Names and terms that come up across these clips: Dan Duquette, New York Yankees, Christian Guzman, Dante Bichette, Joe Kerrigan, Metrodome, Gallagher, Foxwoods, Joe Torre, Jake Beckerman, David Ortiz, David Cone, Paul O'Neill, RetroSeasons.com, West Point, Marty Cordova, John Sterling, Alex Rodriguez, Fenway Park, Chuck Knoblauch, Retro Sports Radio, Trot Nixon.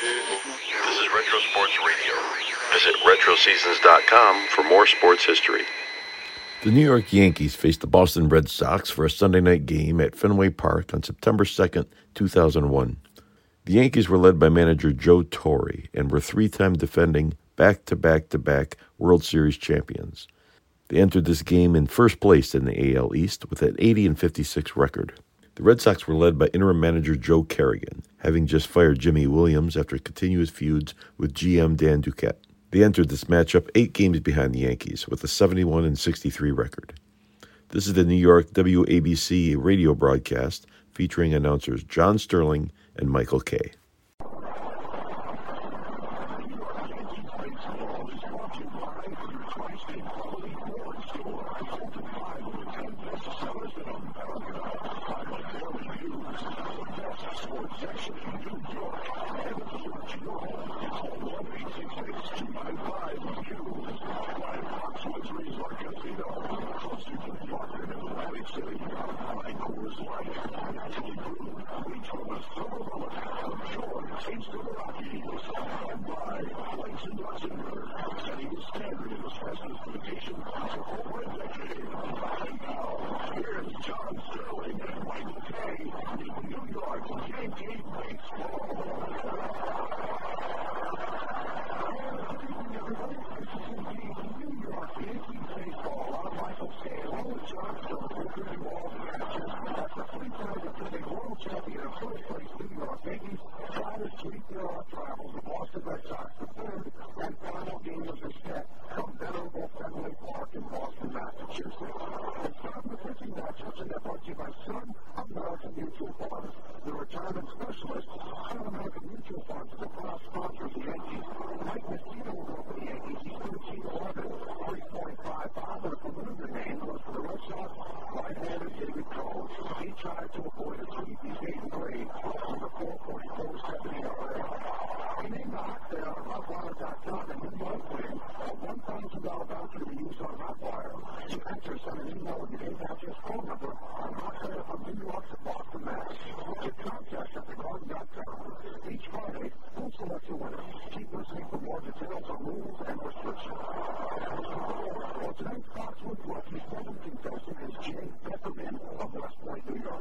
This is Retro Sports Radio. Visit RetroSeasons.com for more sports history. The New York Yankees faced the Boston Red Sox for a Sunday night game at Fenway Park on September 2nd, 2001. The Yankees were led by manager Joe Torre and were three-time defending back-to-back-to-back World Series champions. They entered this game in first place in the AL East with an 80-56 record. The Red Sox were led by interim manager Joe Kerrigan, having just fired Jimmy Williams after continuous feuds with GM Dan Duquette. They entered this matchup 8 games behind the Yankees with a 71-63 record. This is the New York WABC radio broadcast featuring announcers John Sterling and Michael Kay. Baker,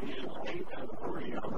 he is 8-3 on the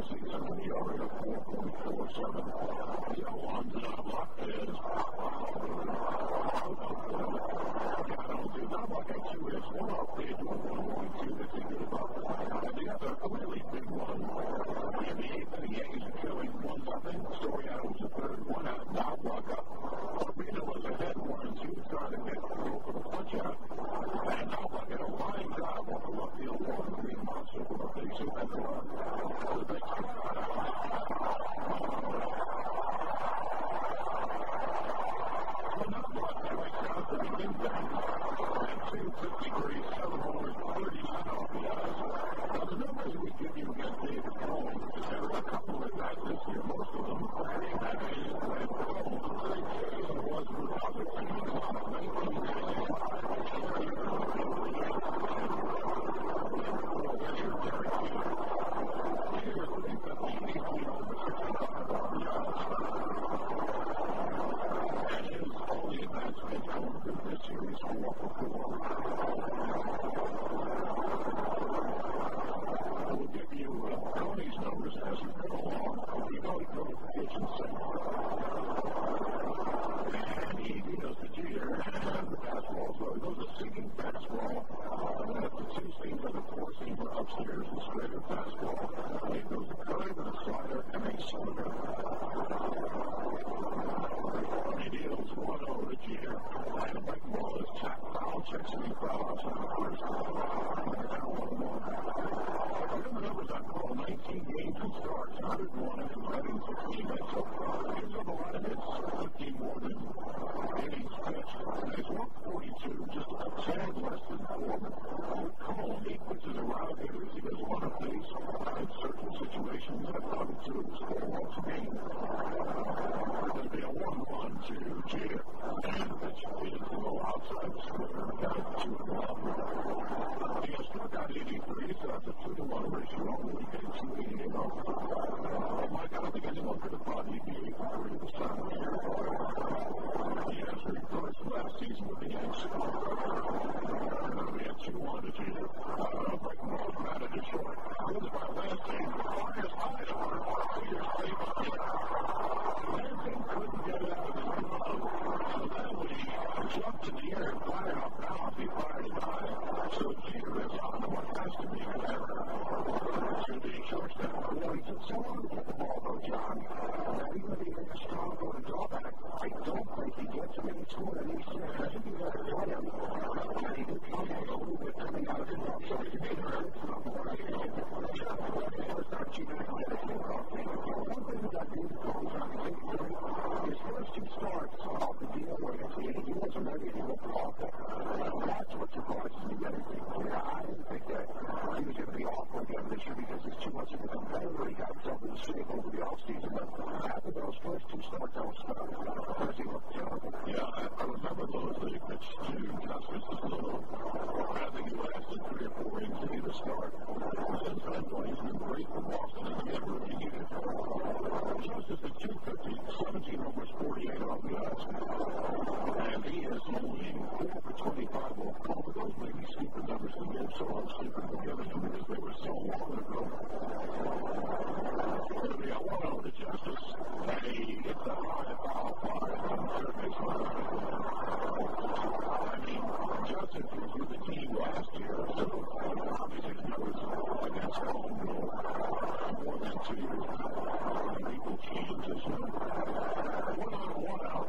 The two-seams and the four-seam are upstairs in standard basketball. There's a curve and a slider and a slider. He deals one over to Jeter. And a big ball is tapped foul, checks any fouls. And one more. The numbers on call, 19 games and starts, 101 and 116 and so far. He's on the line and it's 51 and 80's pitch. And he's 142, just a tad less than Coleman. Coleman, which is a wild hitter, he does a lot of things in certain situations that allow him to score once a game. There'll be a 1-1 to Jeter. And which is a little outside sliver, to the left. He has struck out 83, so that's a 2-1 ratio. Mike, I don't think anyone could have thought he'd be retiring this time of year. He has reversed last season with the Yanks. He had 2-1 to Jeter. Mike Mullins batted it short. This is my last game. The Warriors tied it. Warriors saved it. Lansing couldn't get it out of his glove. So then we jumped to the air and fired off balance. He fired it high. So Jeter is on to what has to be an error. To the shortstop, Williams, so on with the ball, though, John. Even if he has a strong going drawback, I don't think he gets him in the score, and he's going to have to be able to play him. He did come out a little bit coming out of his own, so he made her out from the right hand. It's not cheap at all. One thing that I think the Cubs are going to do is first two starts off the deal where he wasn't ready to go for off there. That's what surprised me. I didn't think that he was going to be off with him this year. Because it's too much of a competitor. He got himself in shape over the offseason. After those first two starts, I was because he looked terrible. Yeah, I remember those that he pitched to Justice Sloan. I think he lasted 3 or 4 innings in either start. Since then, he's been great for Boston. He's never needed. Justice at 250, 17 homers, 48 on the ice. And he is only 4 for 25 off both of those maybe stupid numbers in there. So I'm sleeping together because they were so long ago. Early, I went over to Justice, and he gets a high foul fly on third baseline. I mean, Justice was with the team last year, so obviously he was against home rule more than 2 years ago. People change as well. One out.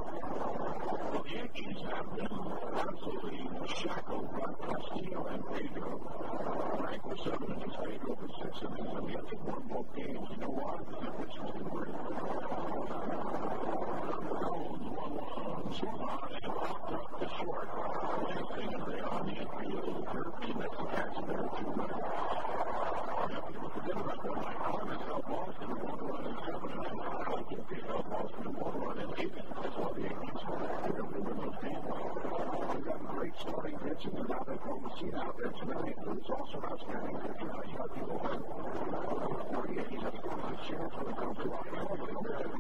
The Yankees have been absolutely shackled by Castillo and Pedro. Frank was 7 innings, Pedro was 6 innings, and we have to win both games. You know why? Because that was really great. Jones won one, Zuma, and locked up the short. Lansing and Ray on the infield, 13 that's a catch there, 2 minutes. I have to forget about that. I caught myself Boston in 1 run and 7 innings. I can pick up Boston in 1 run and 8 innings. That's why the Yankees won. They don't win those games. They've got great starting pitching, and now they've got Mussina out there tonight, who's also an outstanding pitcher. You got people who have 48. He's got a chance for the country. He hit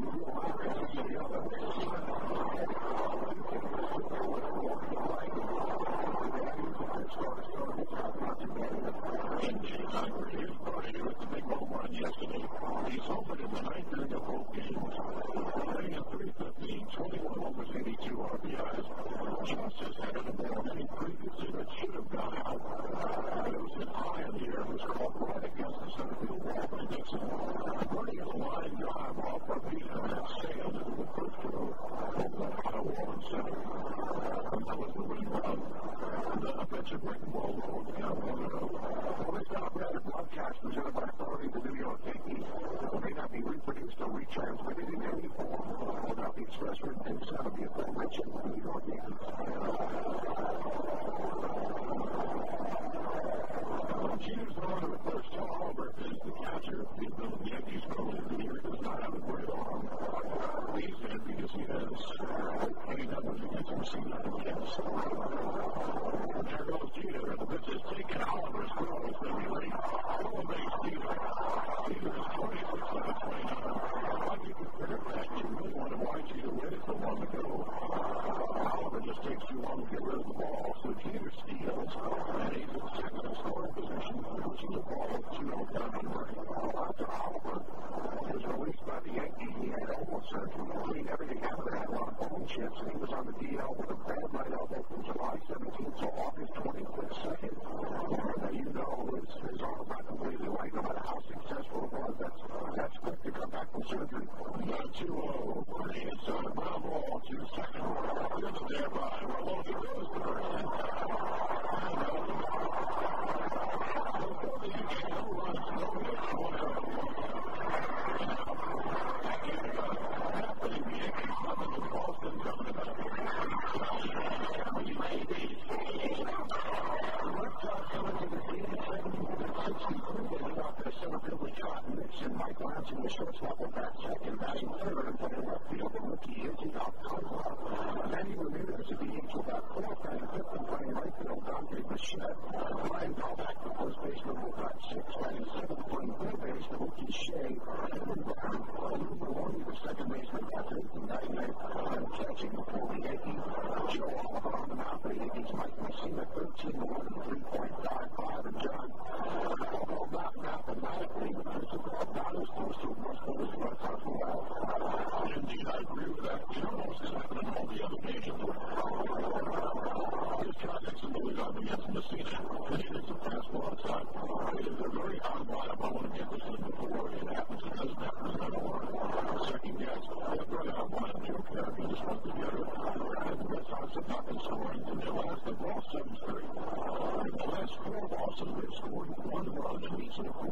the big home run yesterday. He's open in the 9th inning of both games. He hit 315, 21 homers, 82 RBIs. Justice had a ball in previously that should have gone out. It was hit high in the air. It was caught right against the center field wall by Nixon. Running a line drive off of the sailed into the first row over that high wall in center. That was the winning run. The pitcher breaking ball low and down 1-0. This operator broadcast was presented by authority of the New York Yankees. It may not be reproduced or retransmitted in any form without the express written consent of the aforementioned New York Yankees. Jeter's on with first. Joe Albert is the catcher. He's been with the Yankees for over the year. He does not have a great arm. He's in because he has any numbers against him seen out of the Yankees. There goes Jeter, and the pitch is taken. Oliver's throw is really late. Full base Jeter. Jeter is 26-29. I think you figured that you really wanted why Jeter waited so long ago. Oliver just takes too long to get rid of the ball, so Jeter steals, and he's in second and scoring position, which is a ball of 2-0 down and running. After Oliver was released by the Yankees, he had elbow surgery. Everything happened. He had a lot of bone chips, and he was on the DL with a bad right elbow from July 17th to August 25th. David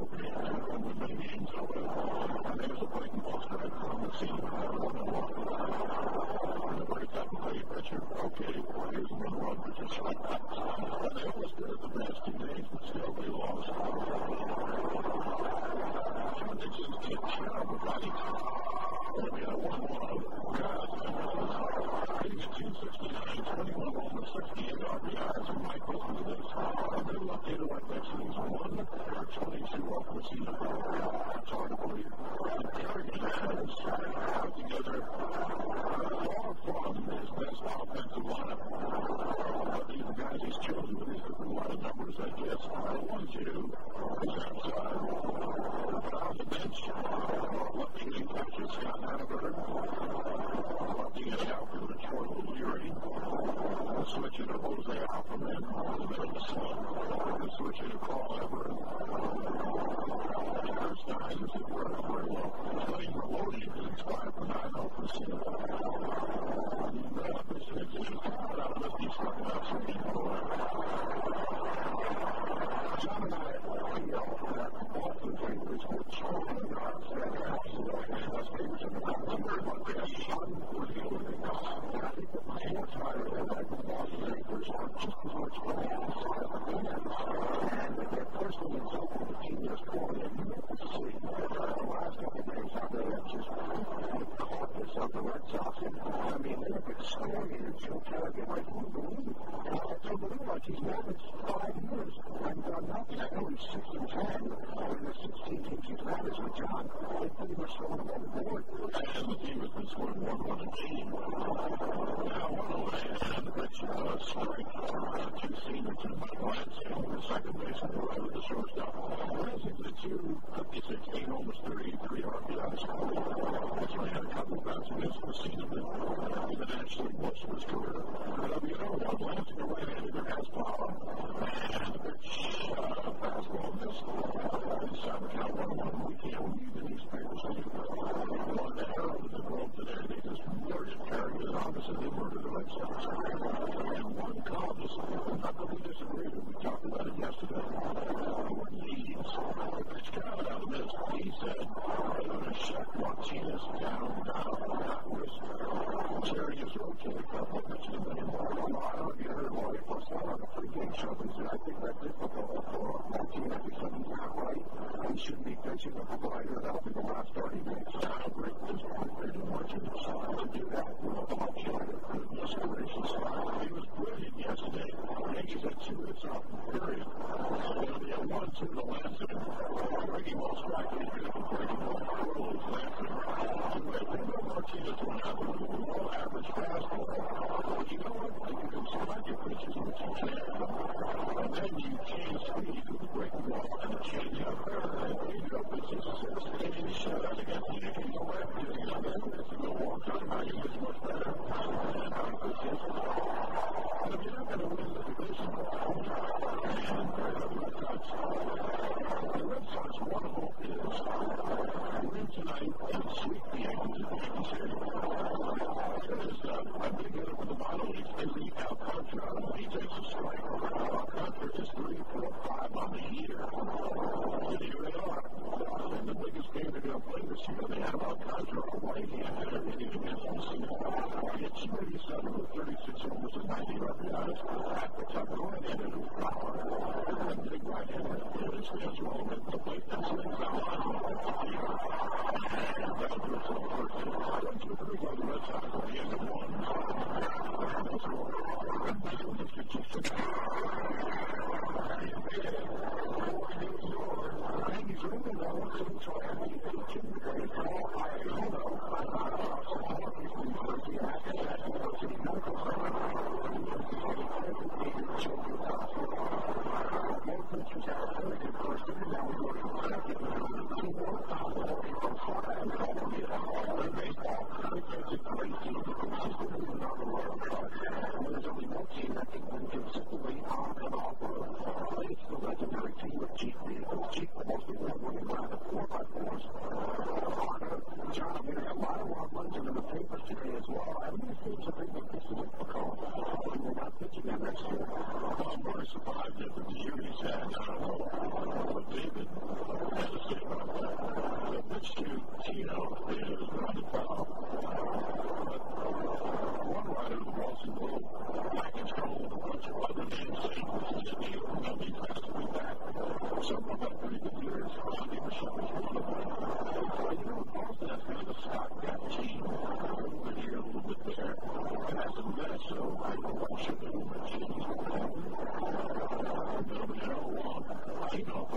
Imagine,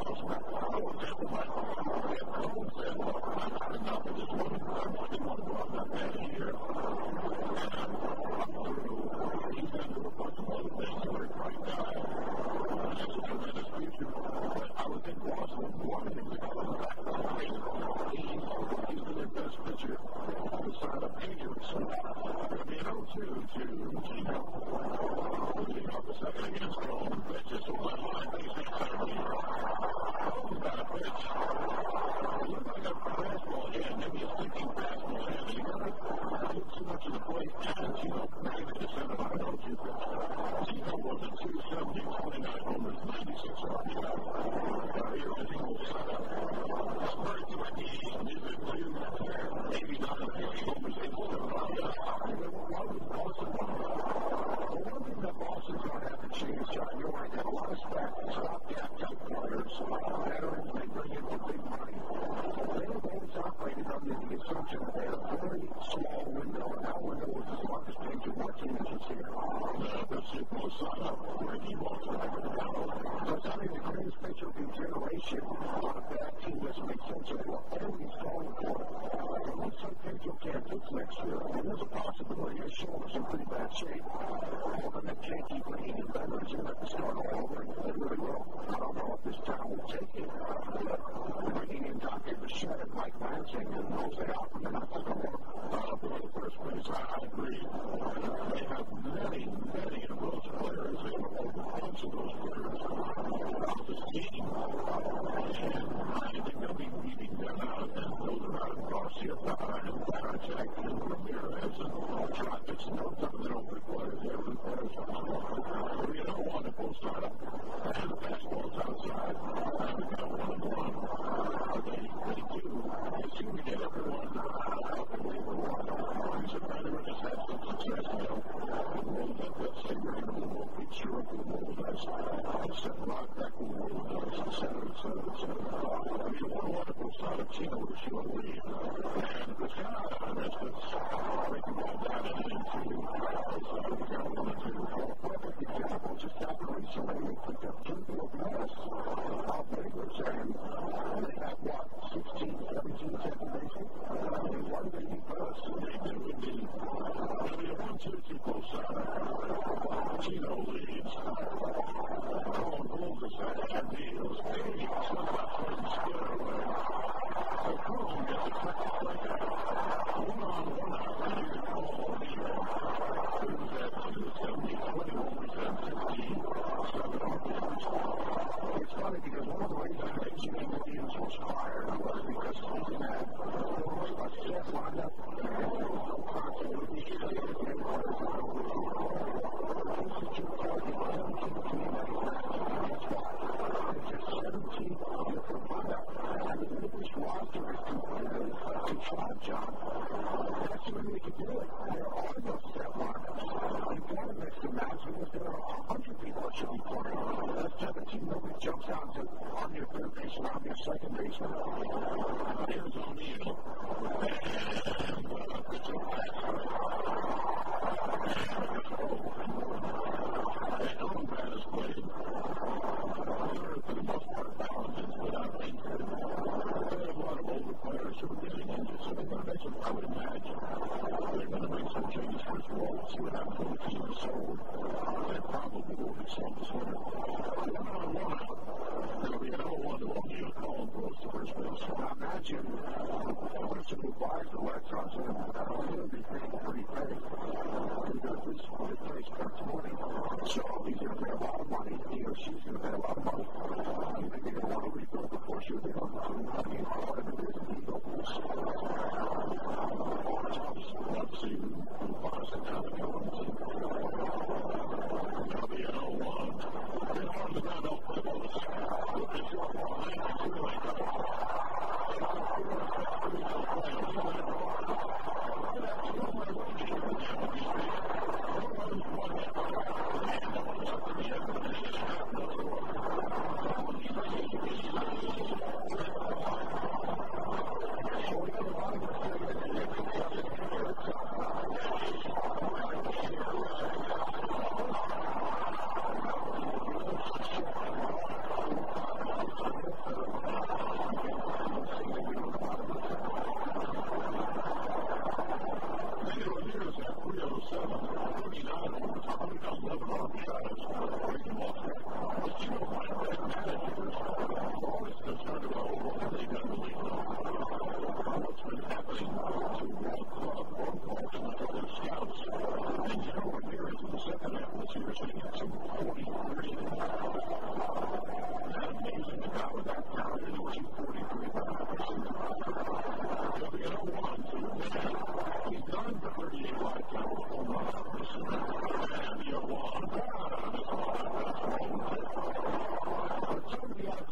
to buy the electrons, and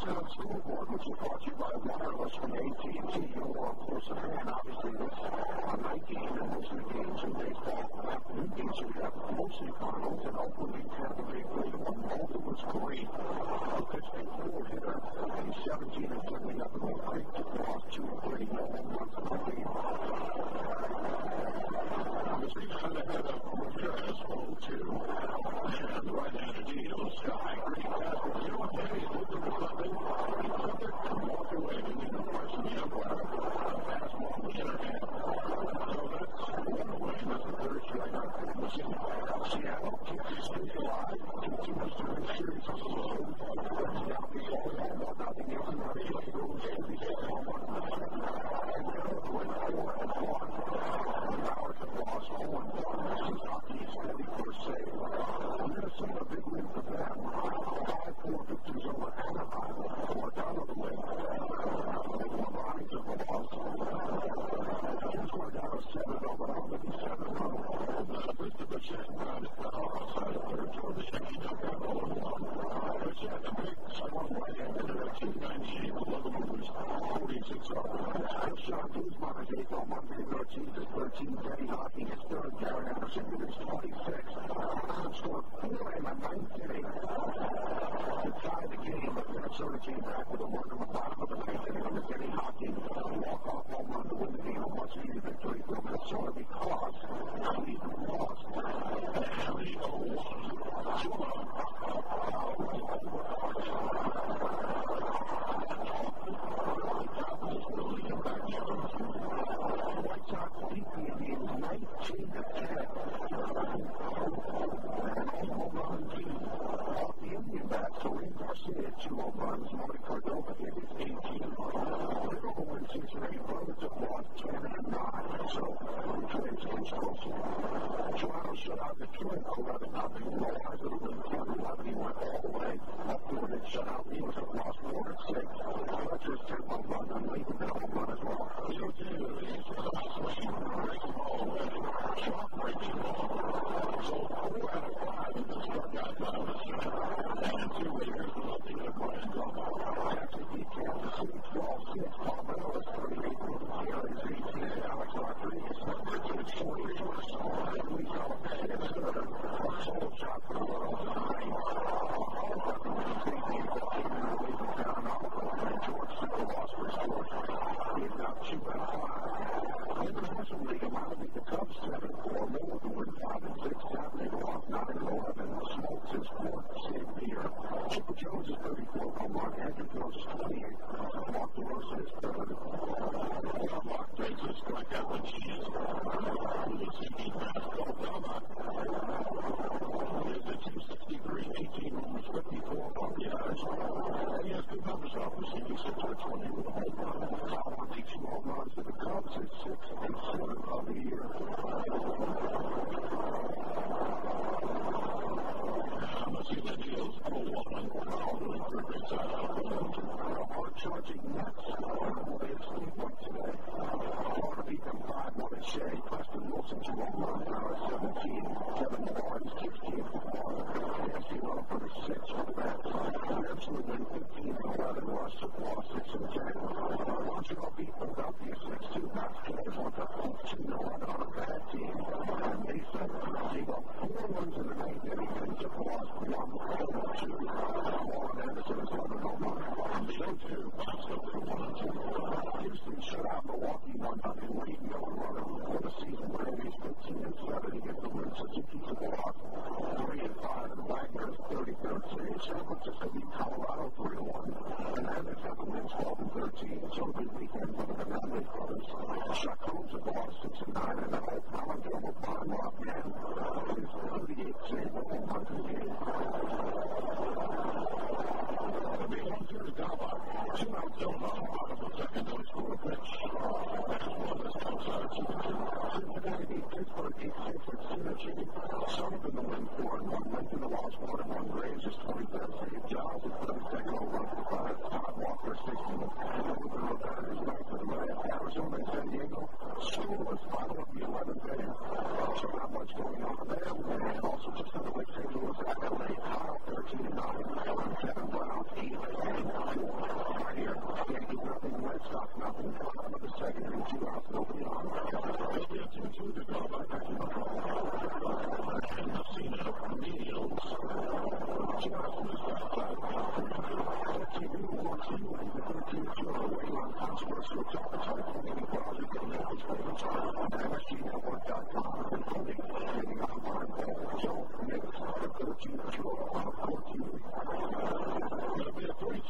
Senate school board, which is brought to you by wireless from AT&T. You're of course a fan, obviously, this night game and those new games in baseball. Afternoon games, we have the mostly finals in Oakland. We've had the big lead. One Malden was great. The Pittsburgh forward hitter in 17 and 70 up in the night. Lost 2-3. No one wants to leave. Obviously, kind of had a Rivera's role, too. And the right-handed Dino Sky. Pretty fast. You know what, maybe a little bit of something. He took it and walked away to leave the first in the umpire. Fastball was in her hand. So that's one away. That's the third strike out for Mussina. Seattle keeps his streak alive. Continues to win series on the road. Turns out the only one more nothing else in the field. He goes to the home run. And the other went 4-1. Powers have lost 0-1. This is hockey's 31st save. Minnesota, a big win for them. 5-4 victories over Anaheim. Fourth out of the win. They won behind of the loss. Here's one down to 7 over on the 7-0. With the Bichette run outside of third, Joe Torre took out 0-1. Bichette, a big strong right-handed hitter at 298. The Locomotives 46-0. Sean Guzman is 8-0 Monday. 13 Betty Hockey is third. Darren Anderson is 26. Scored 4 in the ninth inning to tie the game, but Minnesota came back with a work in the bottom of the ninth inning under Betty Hockey. Walk-off home run to win the game, a much-needed victory for Minnesota because Cleveland lost. And the 0-1. White Sox beat the Indians 19-10. Home run off the Indian bat. Torrey Garcia had 2 home runs. Marty Cardona hit his 18. Cardona won 6 and 8 runs and lost 10 and 9. So the Twins came close. Toronto shut out the Twins 11-0. Lowry's little win 10-11. He went all the way up to it and shut out. He was at lost 4 and 6. That's his 10th home run and Lincoln had a home run as well.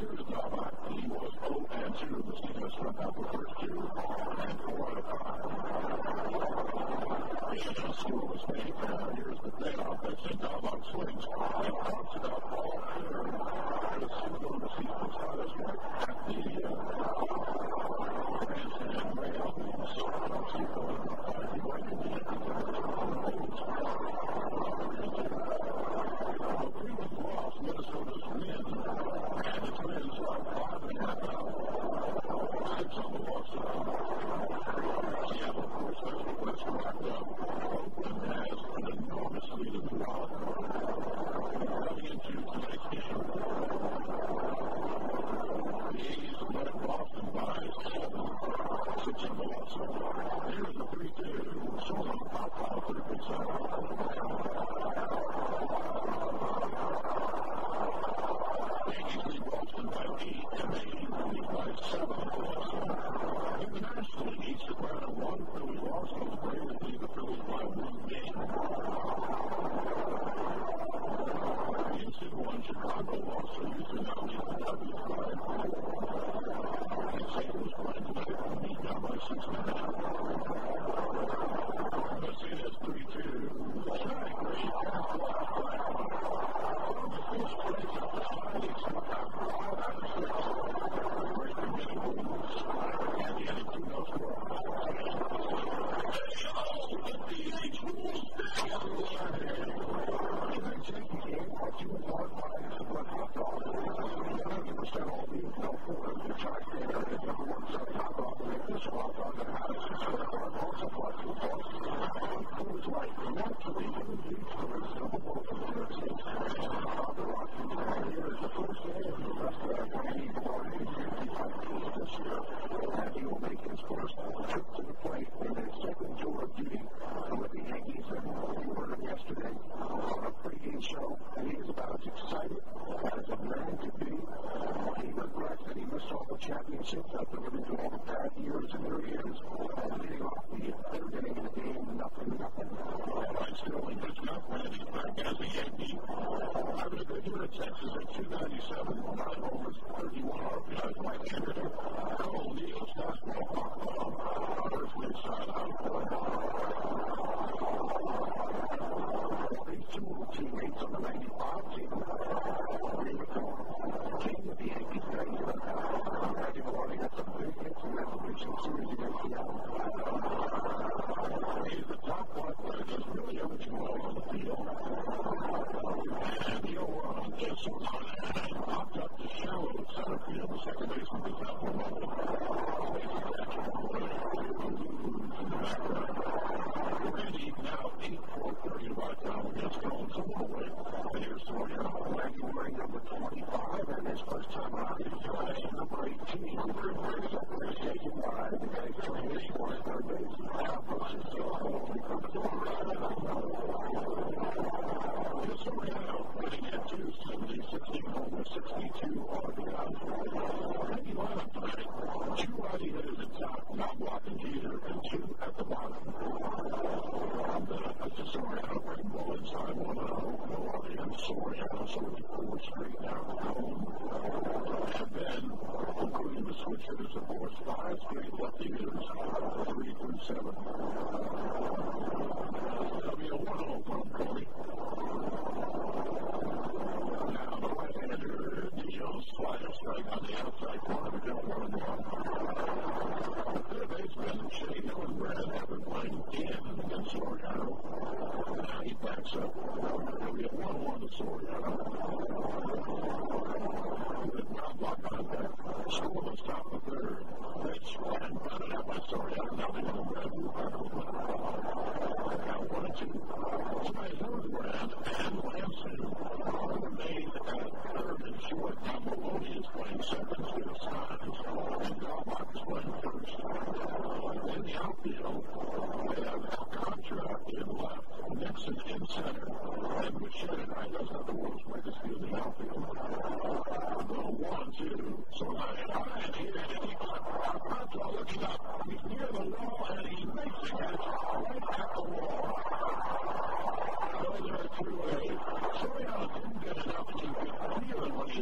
to the top back. He was 0 and 2. Mussina struck out the first two and 4. The score was made. Here's the payoff. That's the top back swings. And drops it out ball. The score of Mussina's hottest right at the fence and way out the Minnesota's win, and the Twins are 5.5 out, 6 on the walk side. Seattle, of course, has the West locked up. Oakland has an enormous lead in the wild. Running into tonight's game, the A's led Boston by 7, 6 on the walk side. Here's the 3-2, so long pop out for the big side. Boston by 8, and they lead by 7 on the left side. In the National League East, Atlanta 1, Philly lost. Those Braves lead the Phillies by 1 game. Houston 1, Chicago lost. So Houston now leads the Cubs by 4. And St. Louis playing tonight from the lead down by 6.5. Mussina's 3-2. All right, great. He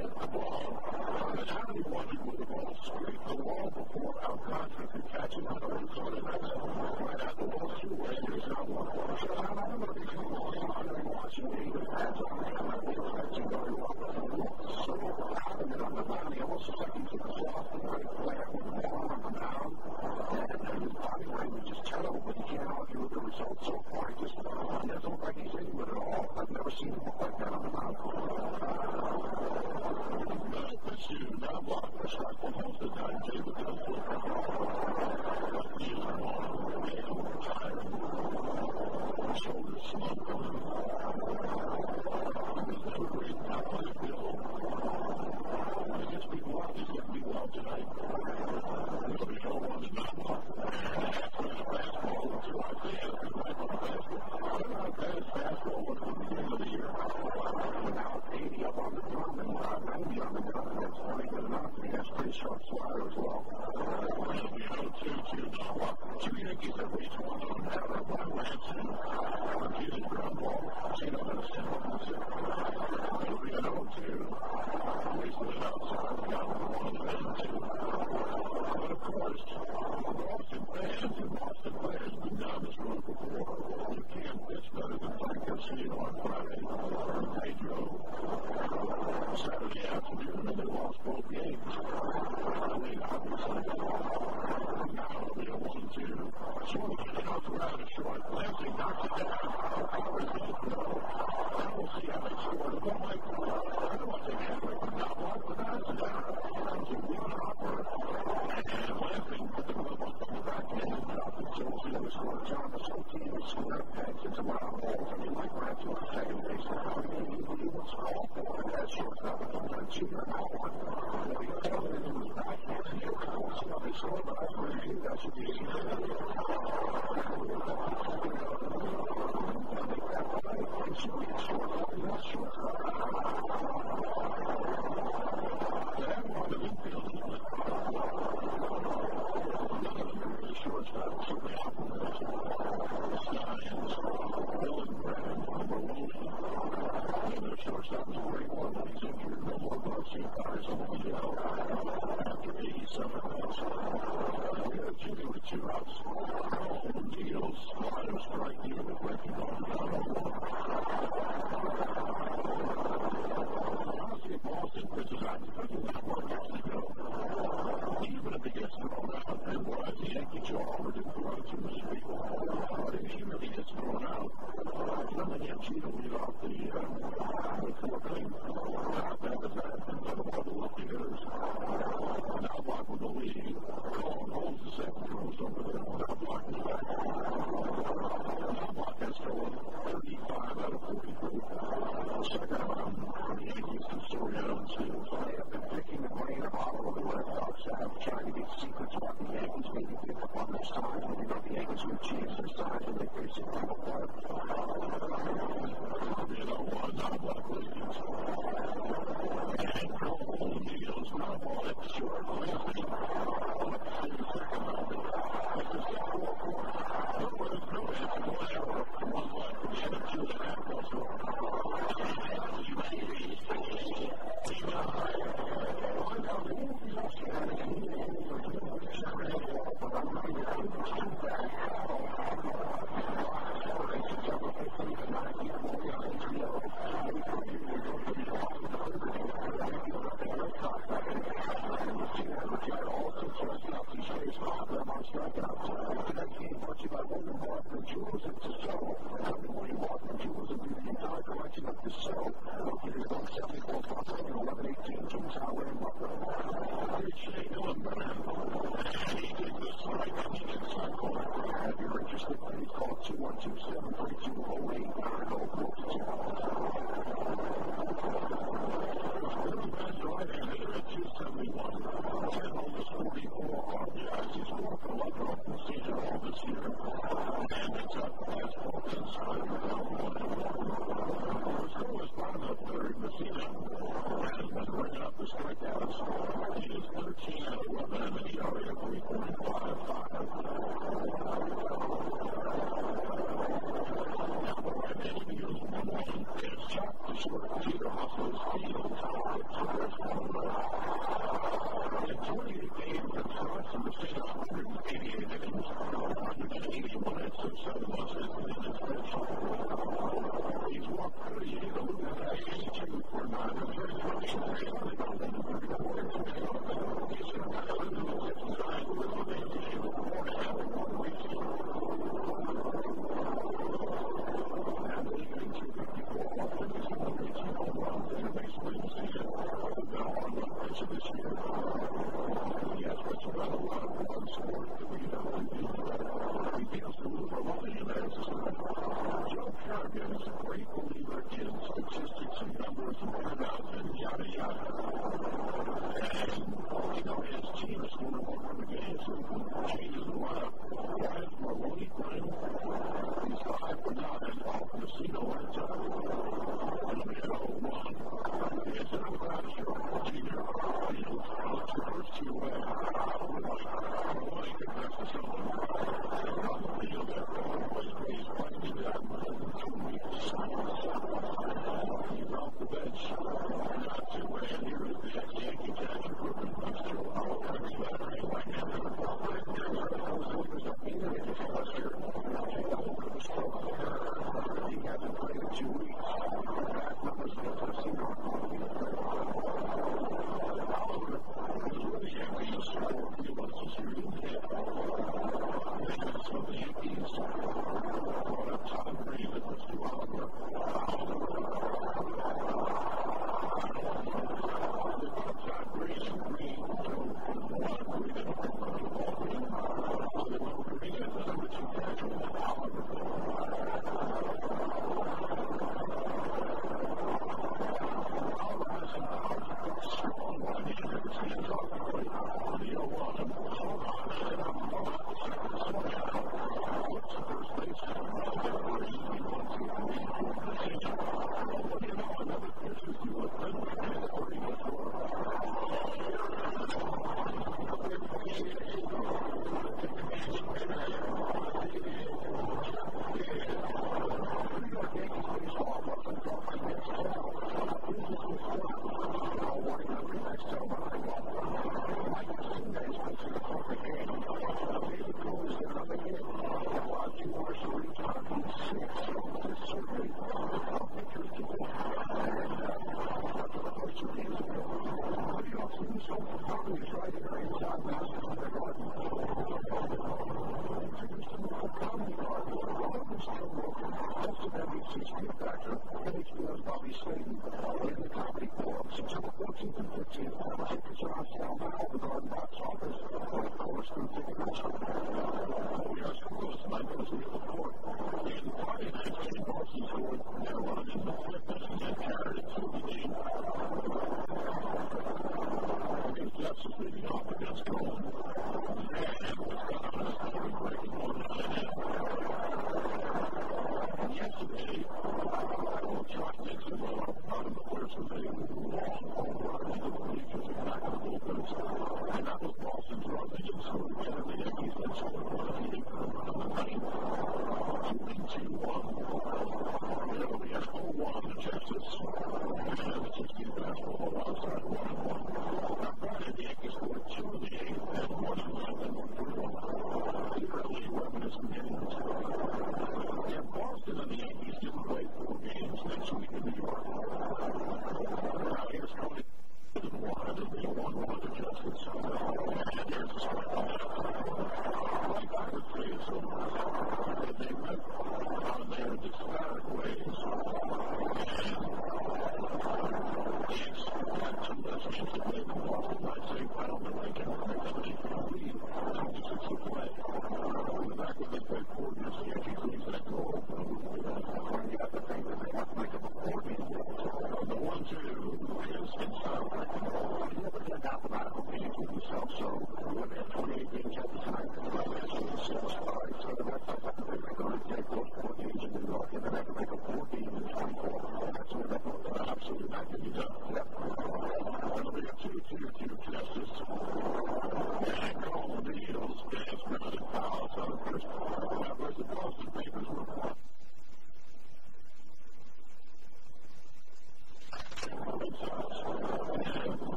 hit the ball, and After 87 minutes, we had Jimmy with 2 outs.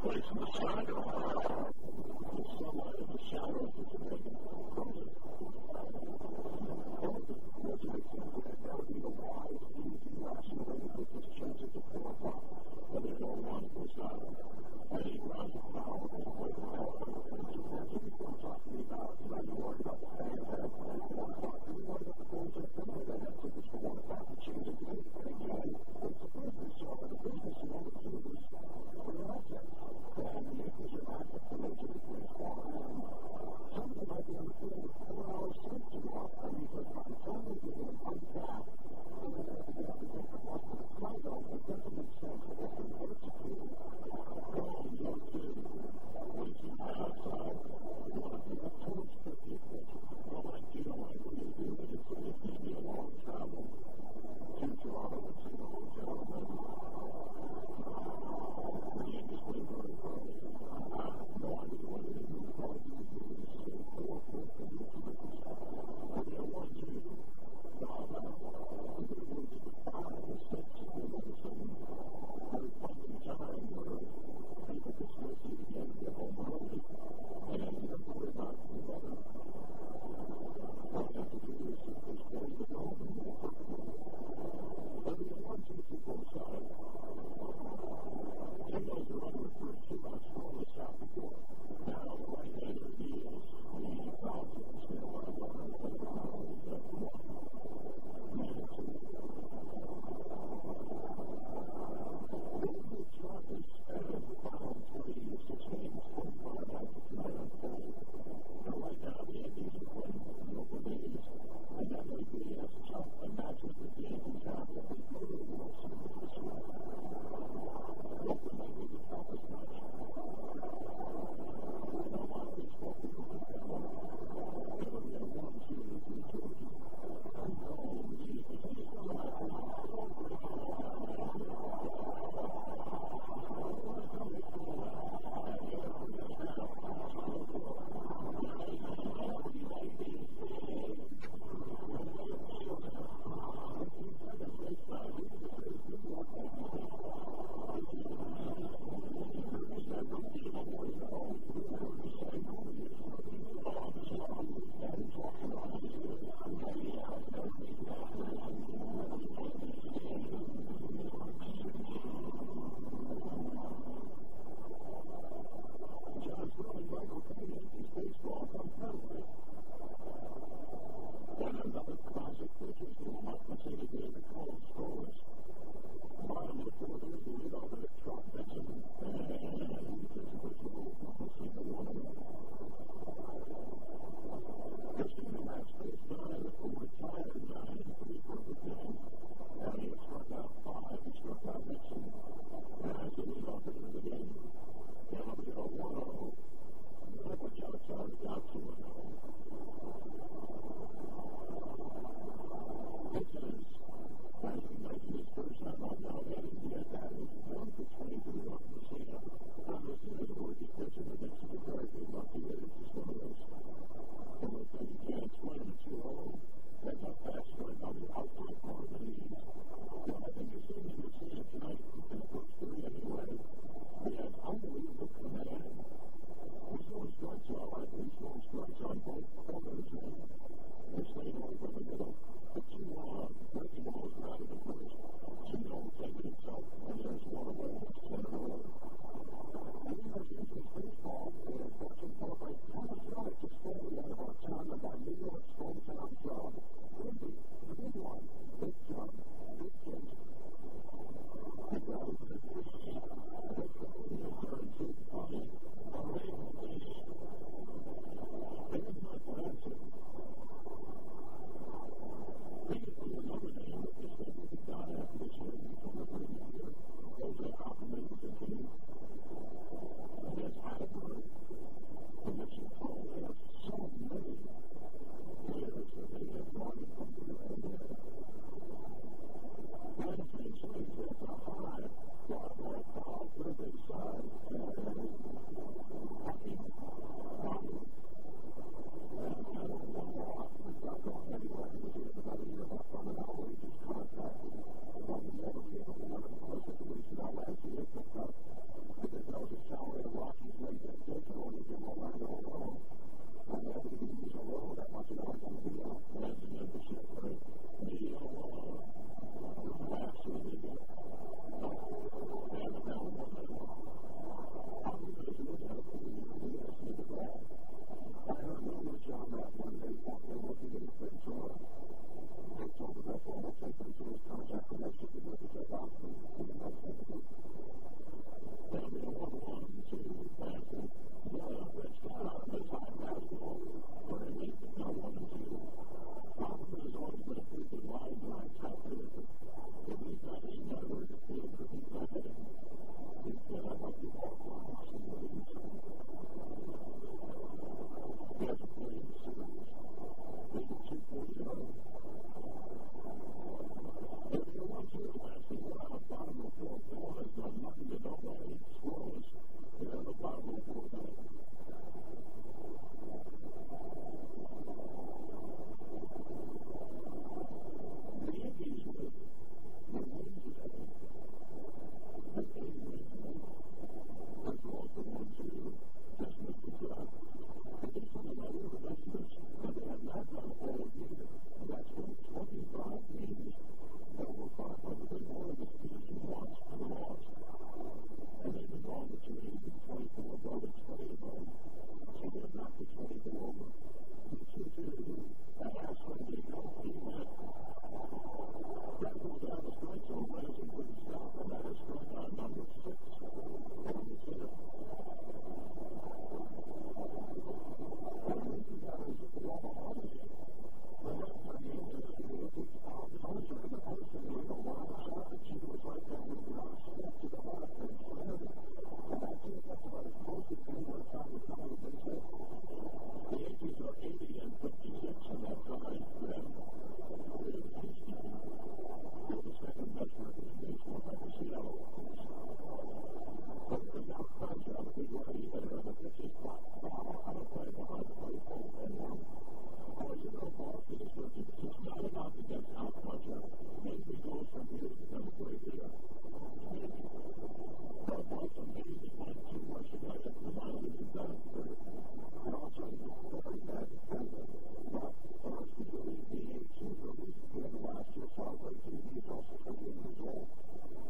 Place in the sun, somewhere in the shadows of the All the way up to halfway to the Missouri, the first place to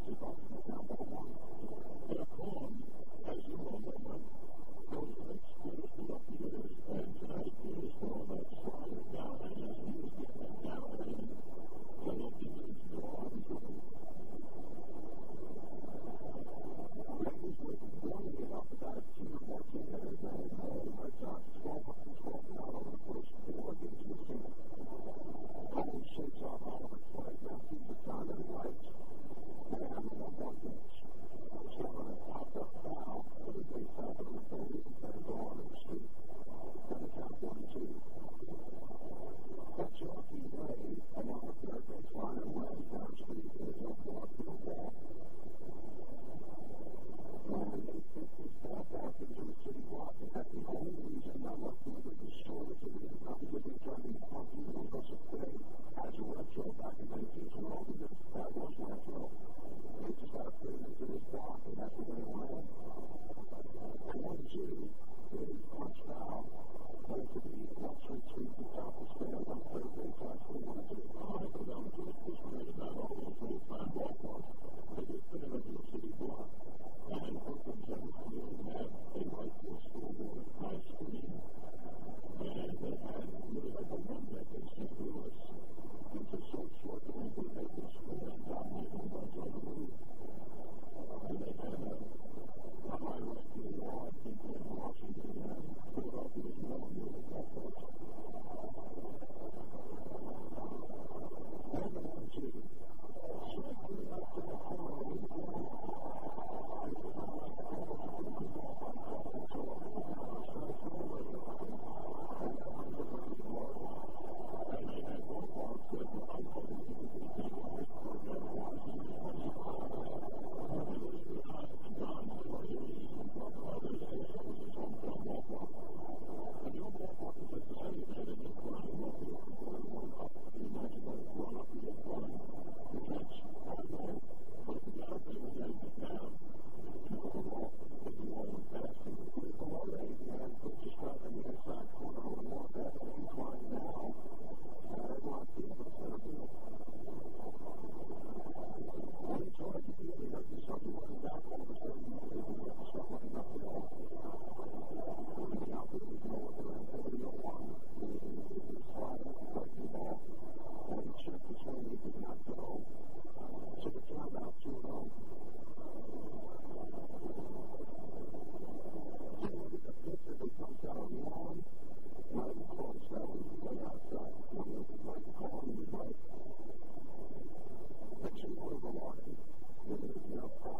take off from the town, The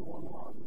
1-1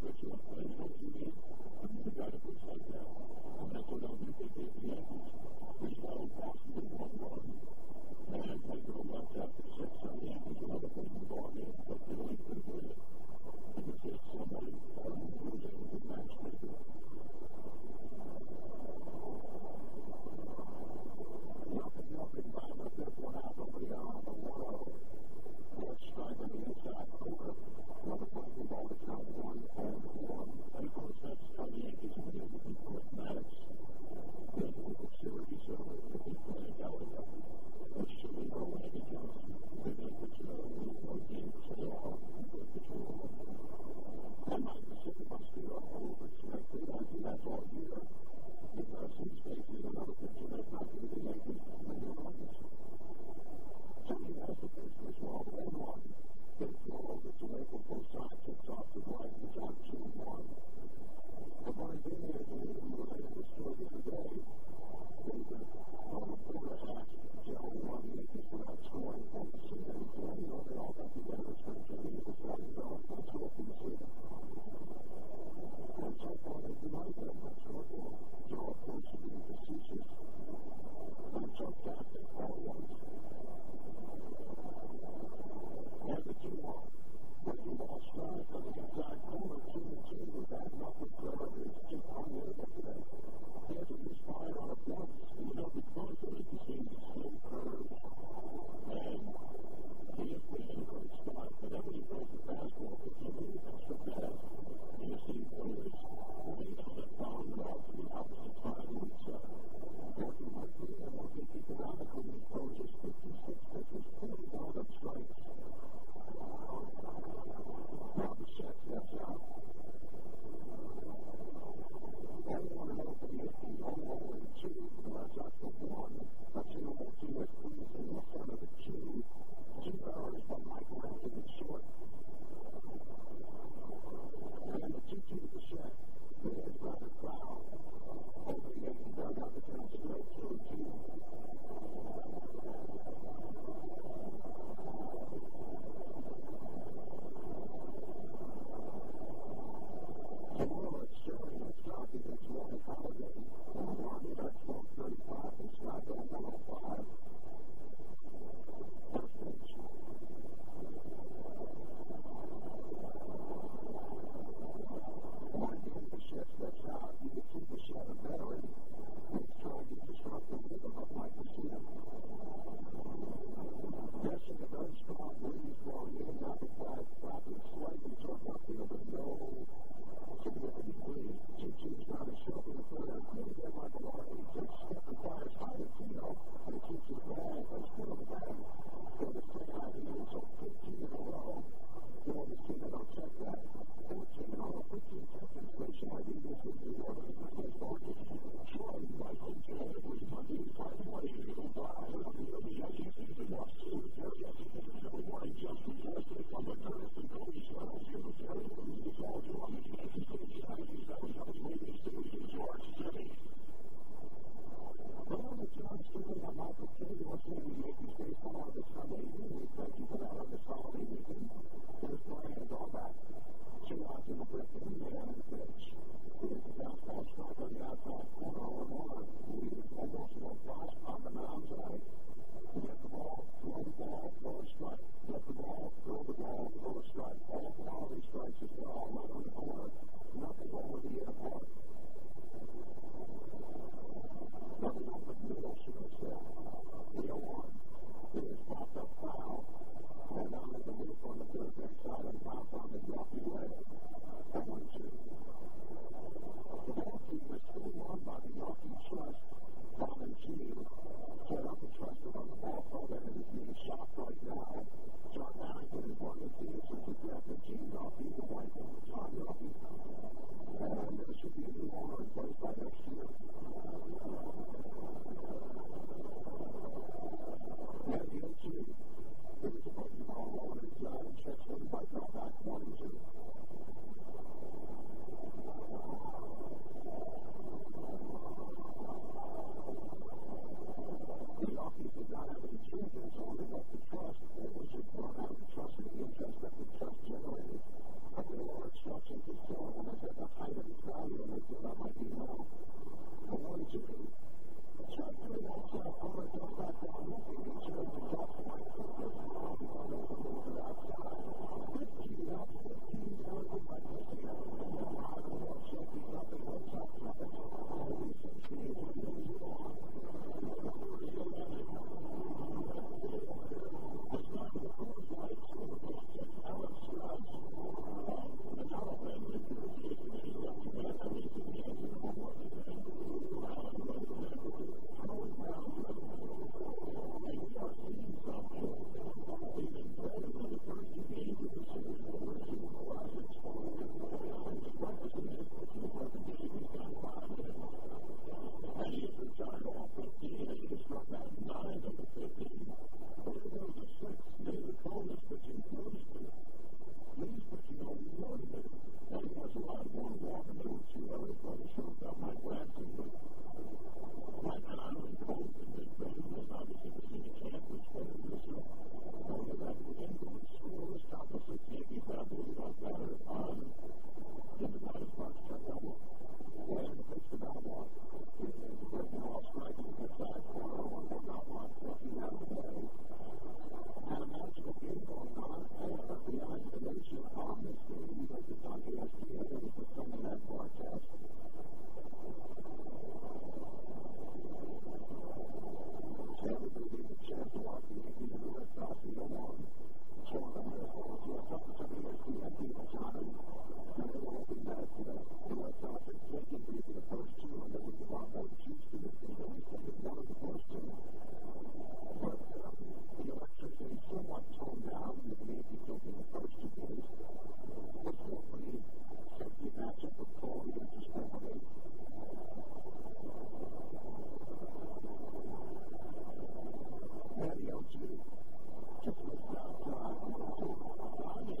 Trust in the interest that the trust generated, and the Lord instructions is so. sure about Mike Raskin, but Mike and I were involved in this better than this. Obviously, the senior camp was better than this, so none of that would influence or stop us. It can't be fabulous about that or didn't matter as much. Chuck Elmo ran the pitch to Balboa. Right now, I'll strike on the good side for one more Balboa. Looking out of the battle. Had a magical game going on. The eyes of the nation on this game, but the Donkey SDA was the Sunday night broadcast. Everybody gave a chance to watch the Yankees and the Red Sox and go on. Showing them their balls, the officers of the SDA and John, and they were open back to the Red Sox and taking three for the first two, and there was a lot more juice to this game, at least they did one of the first two. But the electricity somewhat toned down, and the Yankees took in the first 2 days. It was a pretty sexy matchup with Cole versus Fenway. Matty O2 just missed out and in the right jersey, no one has any AC.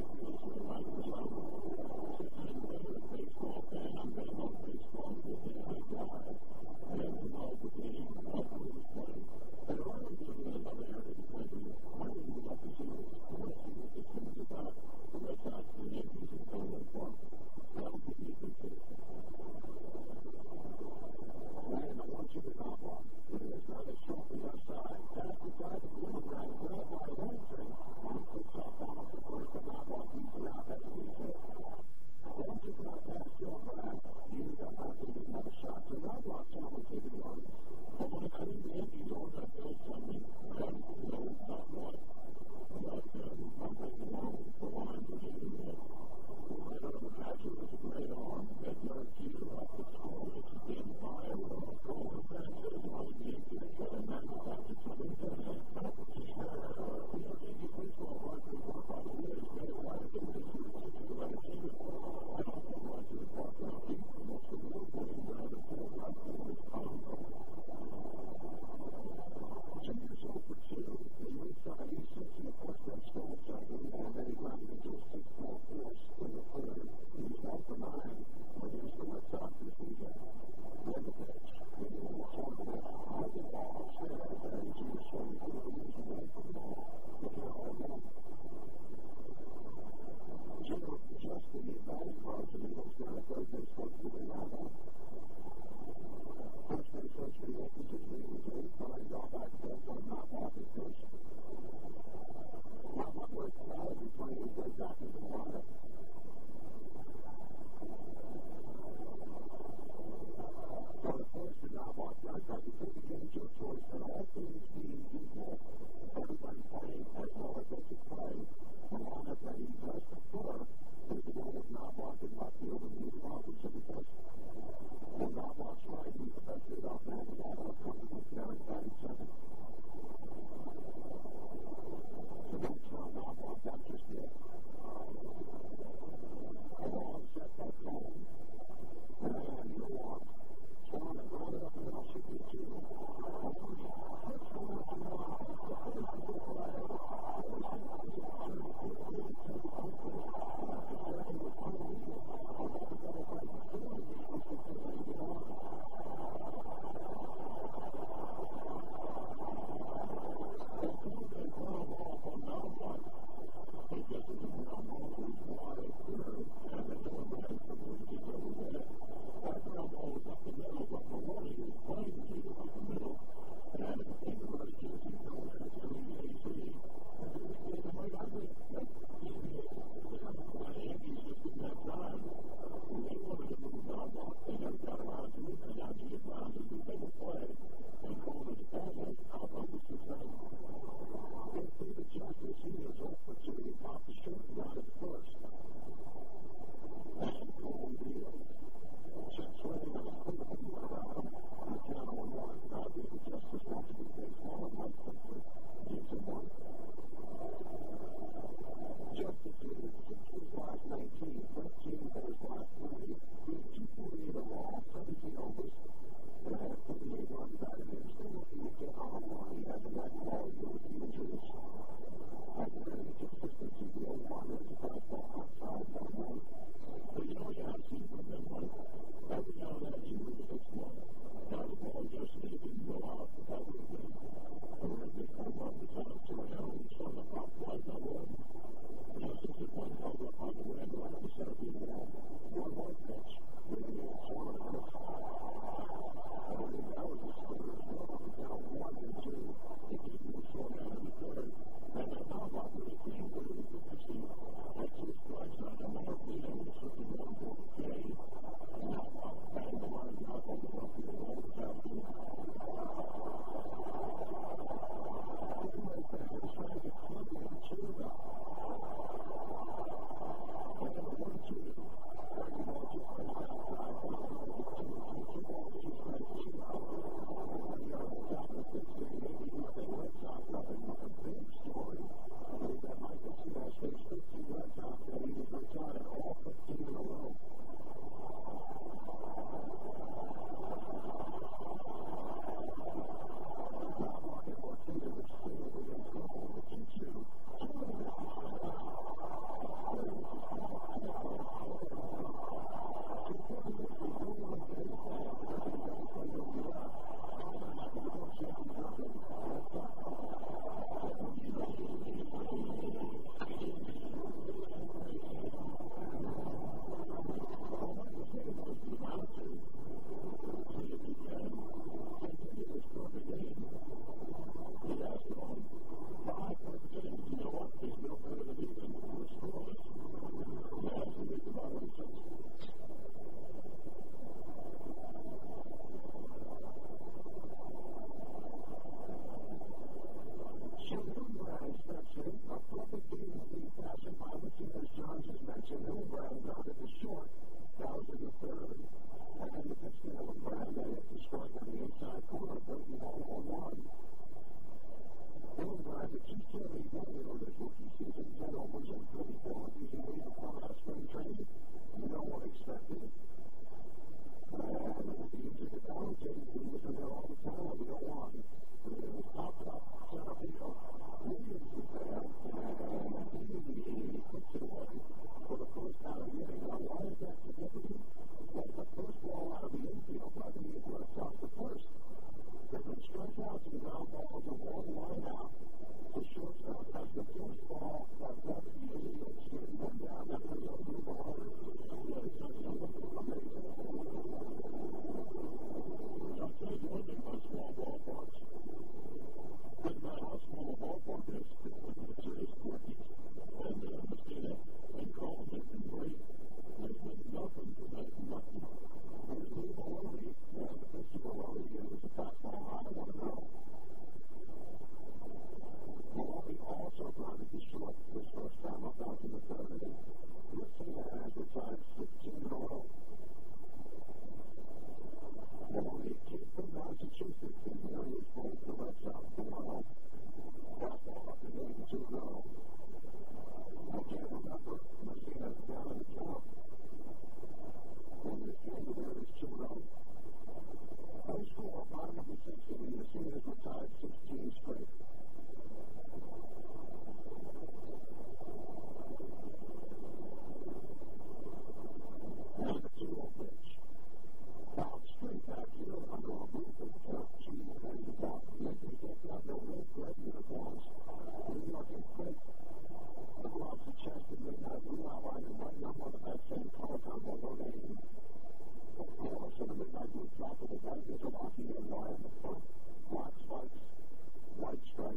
White stripes,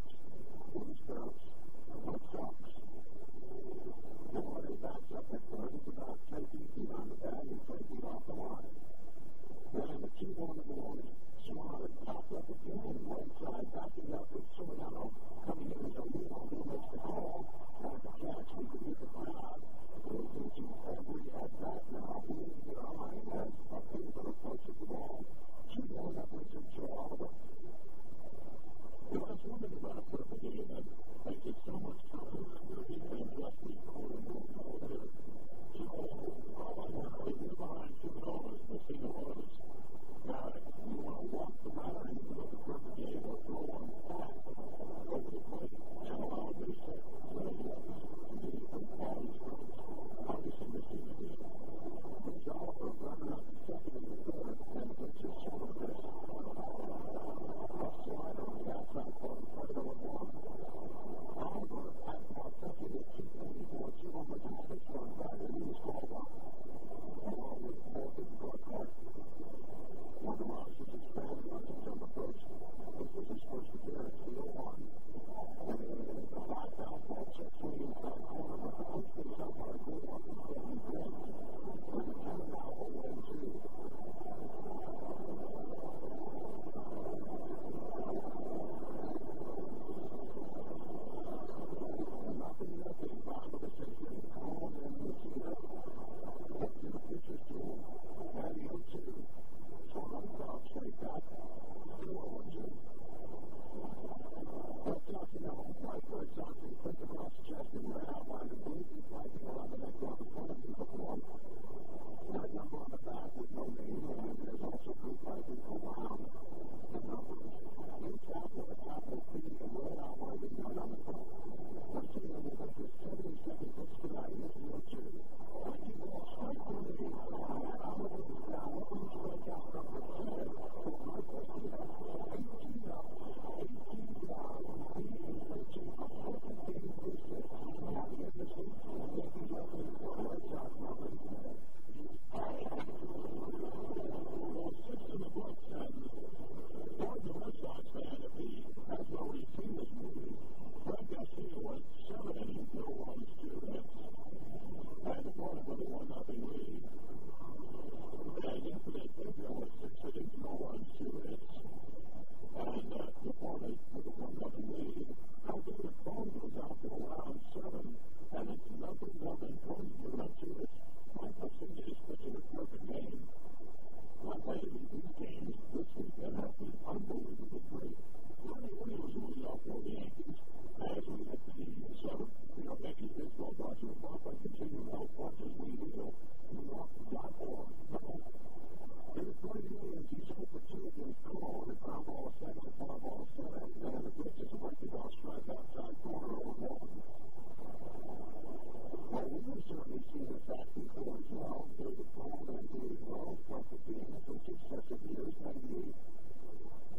Jackson Cole as well, David Cone, and Jimmy Williams, both of being in some successive years, 98,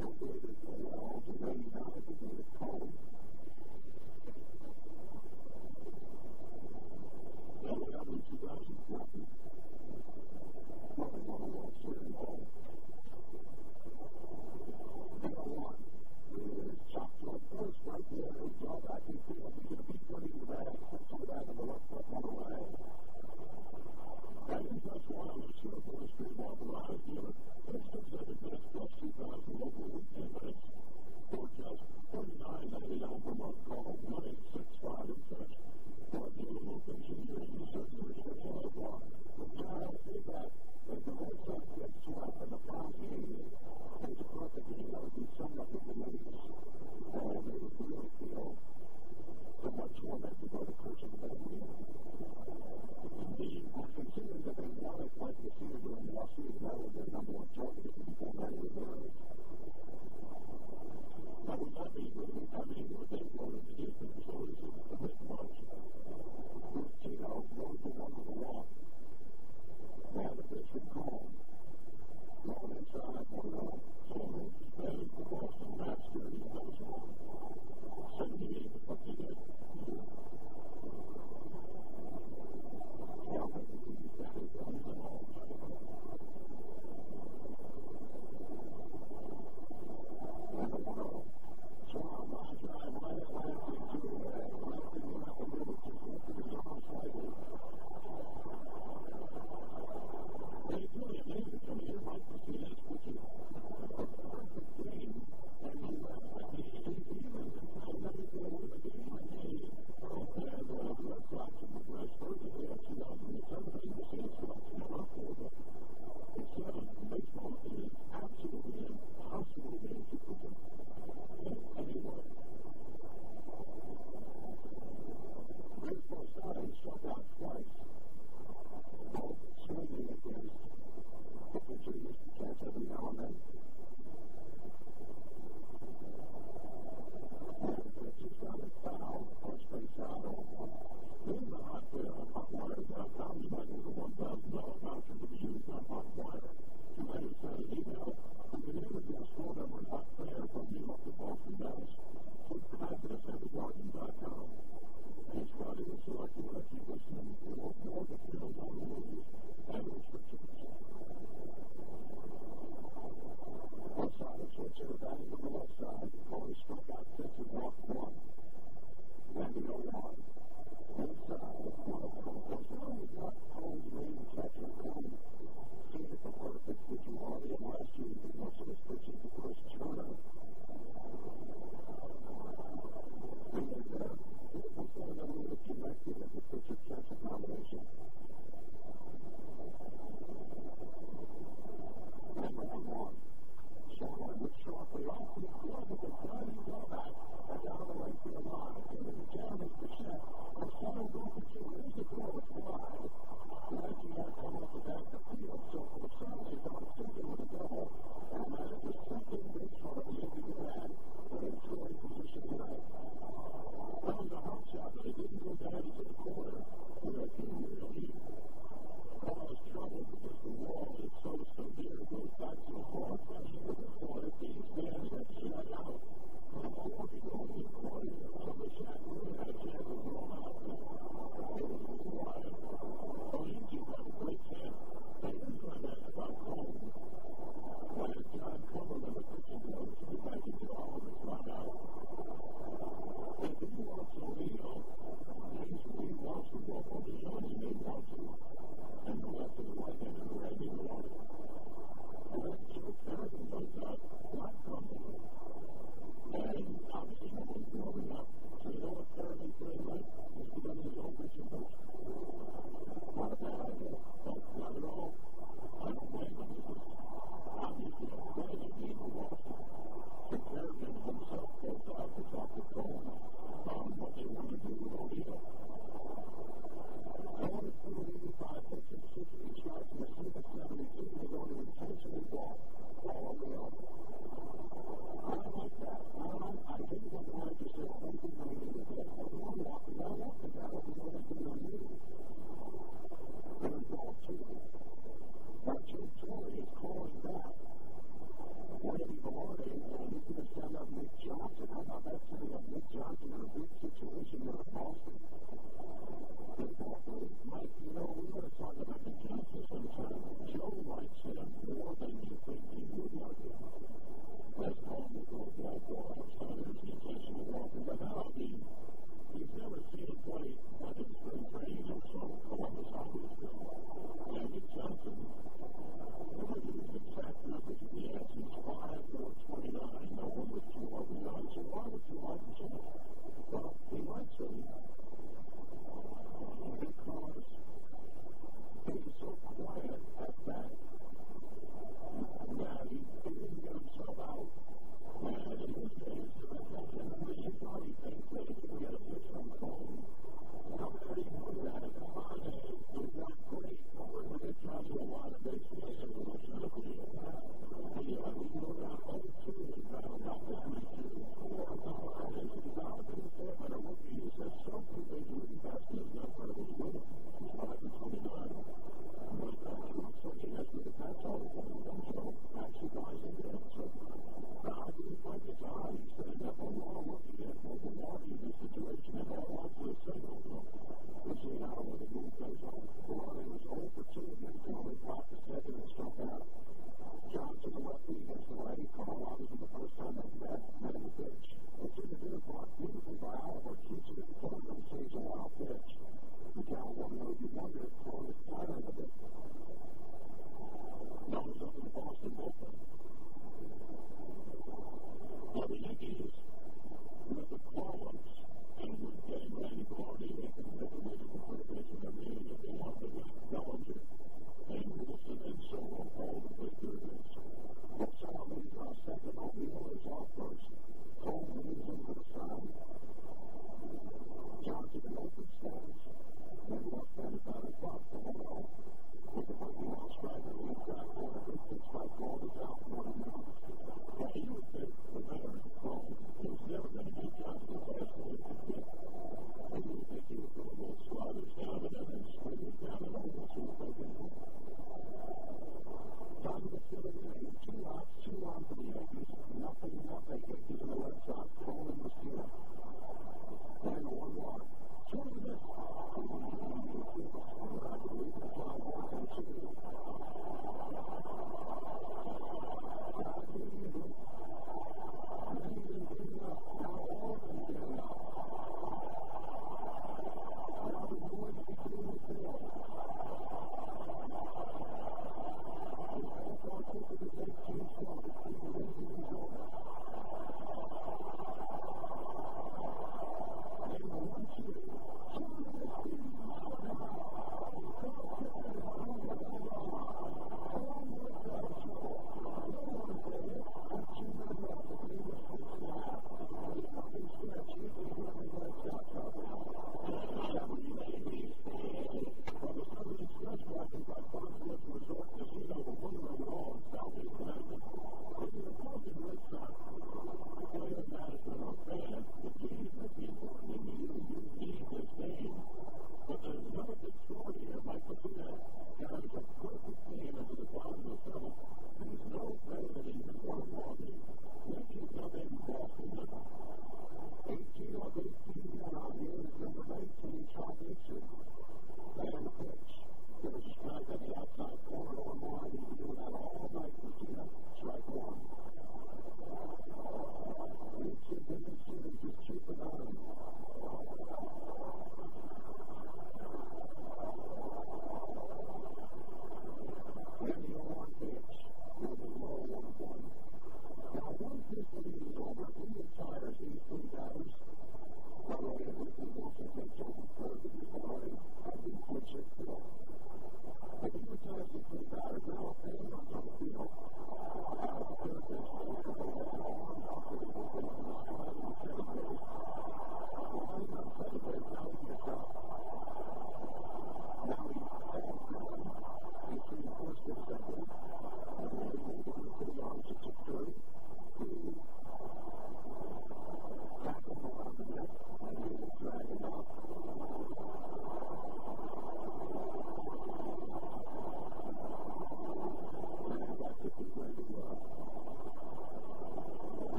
and David Williams, and 99 at the David Cone. And we have in 2007, nothing on the World Series Bowl. And I won. It is chopped to a first right there, and it's all back in field. He's going to be putting the bag, put some of that in the left foot, one away. I think that's why I was here for a street ball the last year. It's the second best plus 2,000 local weekend race. Forecast 39.99 per month, call 1865 and such. But you will continue in the certain restrictions of law. But now I say that if the horse up gets swept and the pound's needed, it's a perfect game that would be summed up in the ladies. And they would really feel so much torment to go to person that they need. Indeed, I consider that they wanted like the senior during the offseason. That was their number one target before many reserves. I would not be really having what they wanted to do for the stories of the mid-March. Rutino rode the one on the walk. And a bit from Cone. Going inside, one of them. Solomon batted the Boston Mets during the first one. 78 is what they did. Calvin, he batted guns and all. And the 1-0. So I'm not sure I might have landed into it. I might have been out a little too quick to be honest slightly. And it's really amazing to me that Mike Mussina is pitching a perfect game. And he left at the season and time everything with a game like he did. And the Red Sox and the Red Spurs in the 2017 Mussina selection are up for the baseball is absolutely impossible game to predict in any way. Baseball started struck out twice. Both swinging against the pitcher used to catch every now and then. And the pitcher's got a foul, first base out on one. Then the hot wire is out down the back with a $1,000 voucher to be used on hot wire. To later send an email with the name of your store number and hot fare from New York to Boston Dallas. Click the address at thegarden.com. Each Friday is selected when I keep listening to more details on the movies and restrictions. Left side of switcher, batting on the left side, Corey struck out 6 and walked 1. And the 0-1. Inside, one of them goes down with Hot Cole's main catcher, Cone. Seen it before, fixed the duality of last year, but most of his pitching to Chris Turner. And then, it was one of them who was connected as a pitcher-catcher combination. And round one. Shortly with shortly off the field with a diving drawback and down the right field line. And in the jam is the shot. The sound goes to 2 inches to throw it wide. The Yankee had come off the back of the field, so for the Sunday down sinking with a double. And the manager sinking made short of the end of the bag, but in throwing position tonight. That was a hot shot, but it didn't go down into the corner where a two-year lead caused trouble because the wall is so severe, it goes back so far. So if these men had shut out, before we go to the corner of the shack, we would have had a chance to roll out. It was a wild. Oh, you two have a great chance. They knew I meant about Cone. When John Cumberland was pitching, he was back into all of his timeout.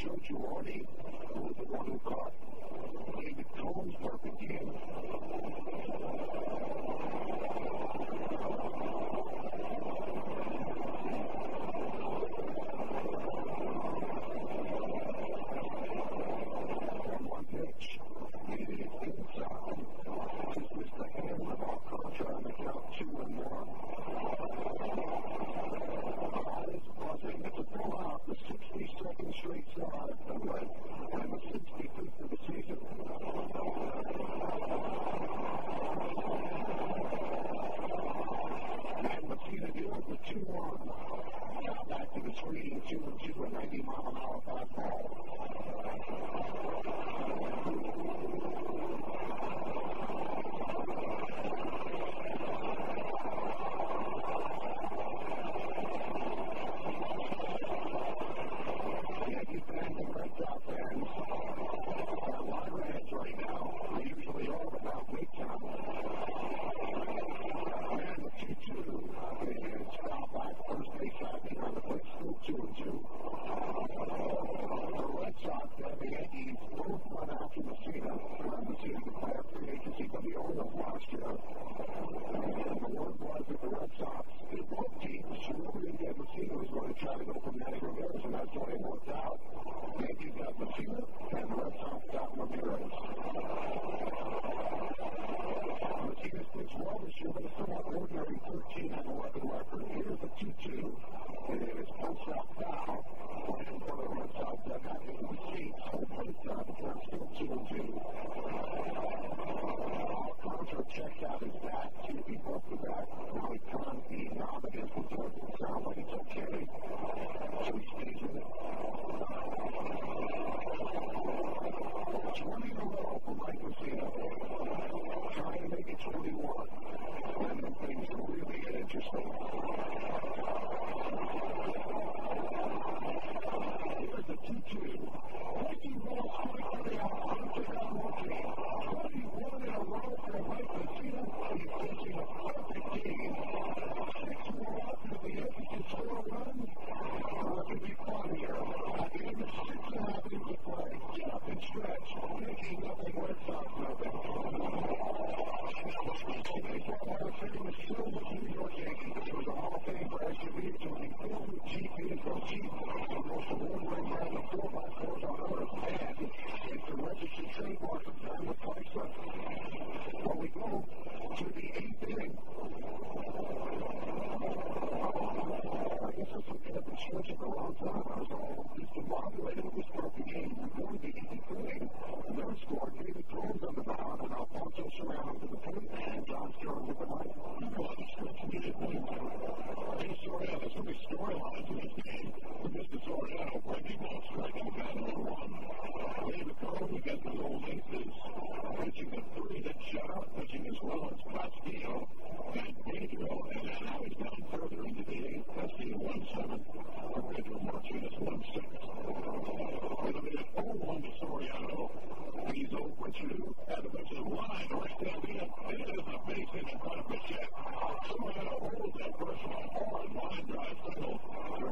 Joe Torre, the one who caught David Cone's perfect hit. And one pitch, made it inside. This is the hand of our coach on the count 2-1. This buzzing, it's a blowout, the 62nd straight side of the red, and the 65th of the season. And Mussina deals with 2-1. Now back to the screen, 2-2, a 90-mile-an-hour fastball.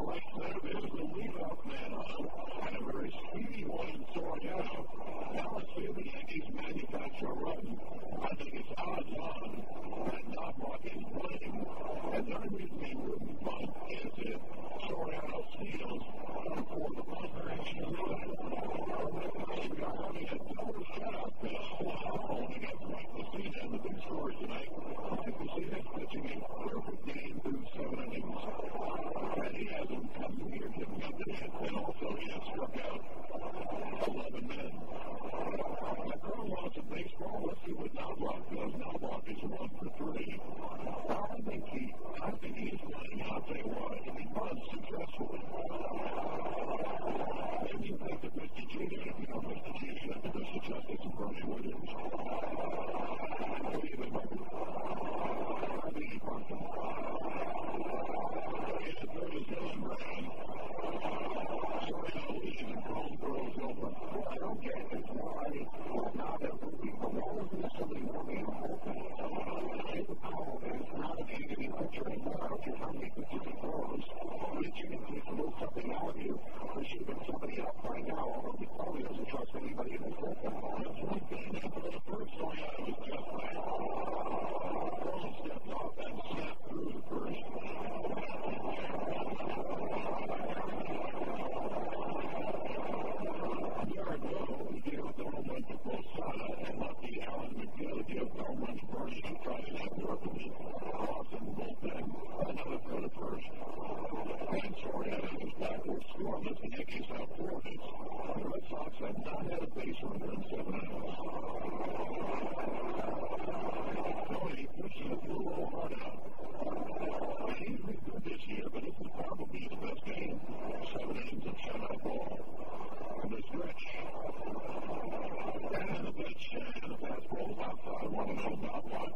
Right however, he probably doesn't trust anybody in the program. That's one thing that the Spurs don't have is Jeff Lyle. He stepped off and snapped through the first. Yard low, he gave up the home run to Mussina and left the Allen McGill gave up the home run to Bernie and tried to have weapons off in the bullpen. Another throw to first. And Soriano was backwards scoreless. The Yankees have four hits. The Red Sox have not had a base runner in 7 innings. Tony pushing a blue hole hard out. He's been good this year, but this is probably the best game. 7 innings of shutout ball. The stretch. And the pitch and the fastball outside. One and oh, not one.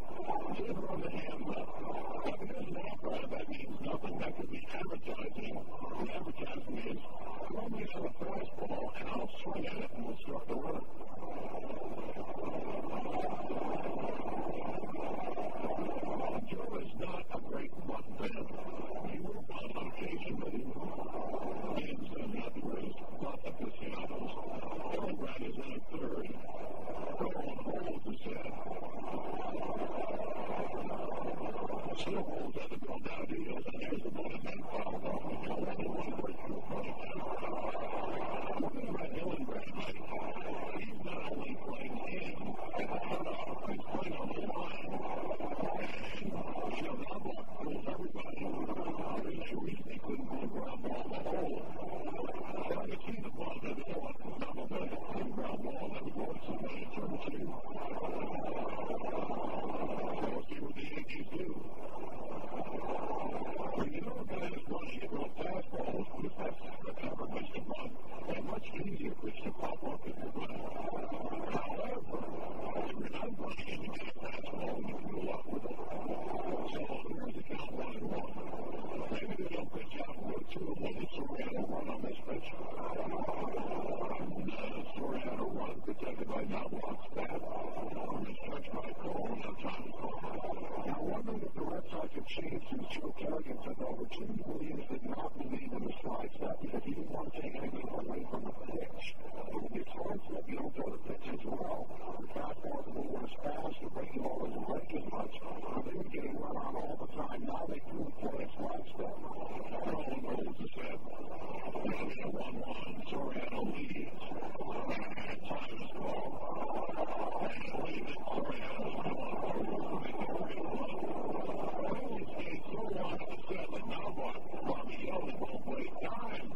Jitter on the hand left. Second as an outright. That means nothing. That could be advertising. The advertising is throw me on a fastball and I'll swing at it and we'll start the runner. Joe is not a great bunt-man. He will bunt on occasion, but he will. He is not the greatest bunt at the Seattle's. Kevin Brown is in a third. Roll holds the set. Still holds at the ball down the hills, and there's the ball and then fouled off the hill. Only one breakthrough from him. Hillenbrand might. He's not only playing in at the cutoff, he's playing on the line. You know, that block pulls everybody. There's no reason he couldn't pull a ground ball in the hole. I could see the ball that they want to come up with the same ground ball that was going somewhere in turn two. We'll see what the Yankees do. When you know a guy is running a real fastball, it's not something that ever missed a bunt, and much easier for it to pop up if you're running. However, if you're not running and you get a fastball, you can do a lot with it. So here's the count 1-1. Maybe they don't pitch out and go 2-1 to Soriano run on this pitch. Soriano run protected by not walks back. Misjudged by Cole, now time to call. Now wondering if the Red Sox have changed since Joe Kerrigan took over. Jimmy Williams did not believe in the slide step because he didn't want to take anything away from the pitch. It would be a slide step. You don't throw the pitch as well. The fastball is more fast. The breaking ball doesn't break as much. They were getting run on all the time. Now they threw it for a slide step. Everyone knows the set. It's a 1-1. Soriano leads. And time is called. And Soriano Soriano is going to set. And now what? Robbie Yellen won't play time.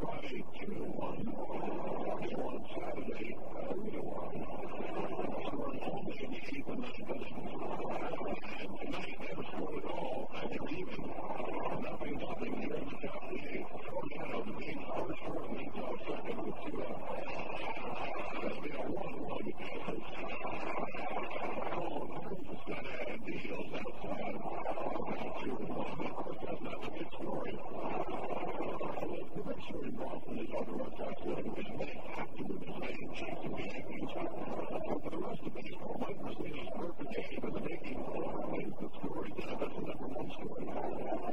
Classic 2-1. On Saturday, we won. Someone told me to keep in that business. And tonight, never scored at all. I never even. Nothing here in the Southeast. The main power score in the top second with 2-0. It's been a long difference. All the groups that had deals outside of 2-1. That's not the good story. The big story in Boston is all the Red Sox winning, which may have to be the same chance to be angry. So for the rest of baseball, Mike Mussina's perfect game in the making. It's the story. That's the number one story.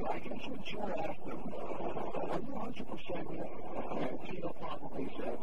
I can sure ask them, 100% Tito probably said,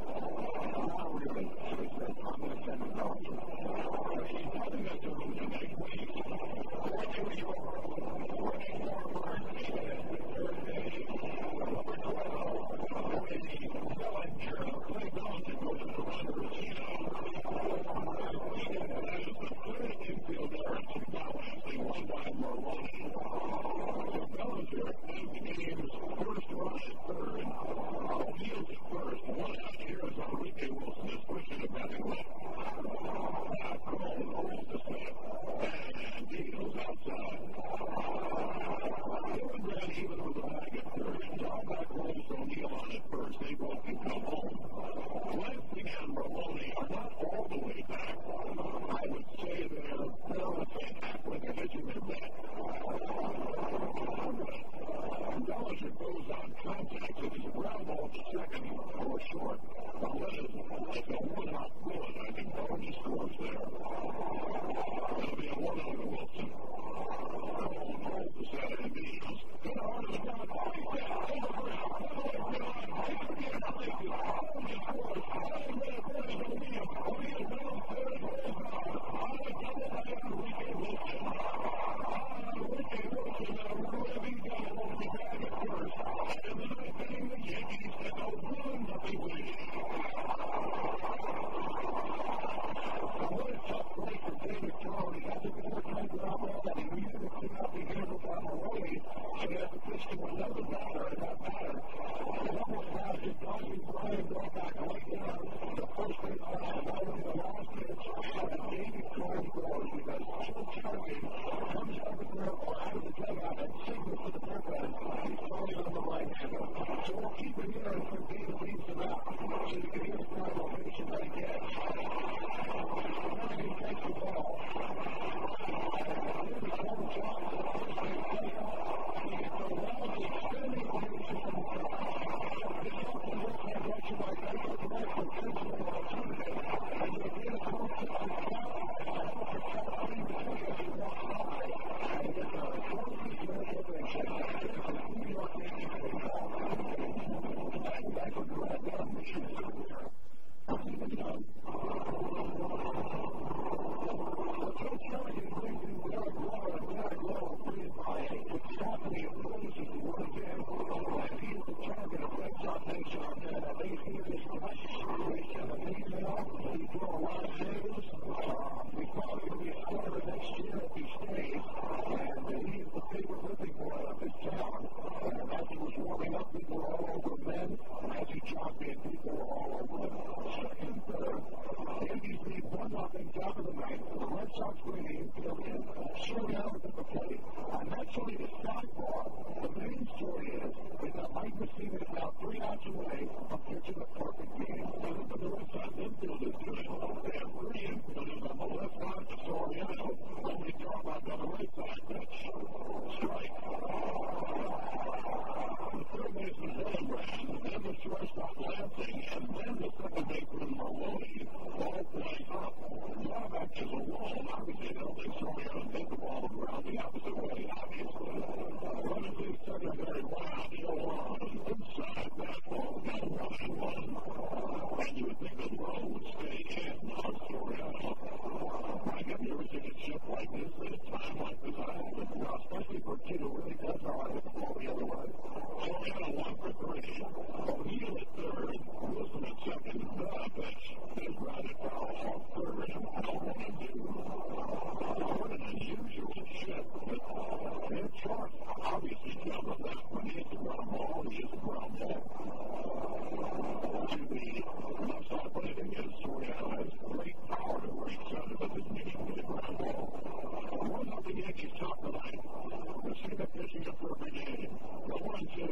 screen is a shootout of the plate. And actually, the softball, the main story is that Mike Mussina is now 3 outs away from pitching a perfect game. And the Red Sox infield is doing a little bit of reading, but it's on the left side of Soriano. When we talk about the right side, that's strike. The third base was Rembrandt, and then the shortstop Lansing, and then the second baseman Maloney. All playing up. Now back to the wall, and obviously they'll be Soriano and take the ball around the opposite way, obviously. Runners in secondary wild, Yohan, inside that ball, got a 1-1. And you would think the ball would stay in on Soriano. I have never seen a chip like this at a time like this, especially for Tito, where he does all right with the ball the other way. Soriano 1 for 3. O'Neill at third, Wilson at second, that's his right at foul off third, and what an unusual chip. And Chark obviously tells us that when he hits the ground ball, he hits the ground ball. To the left side, but I think Soriano has great power to reach out of his knee with the ground ball. 1-0 Yankees top of the line. Mussina pitching a perfect game. The 1-2.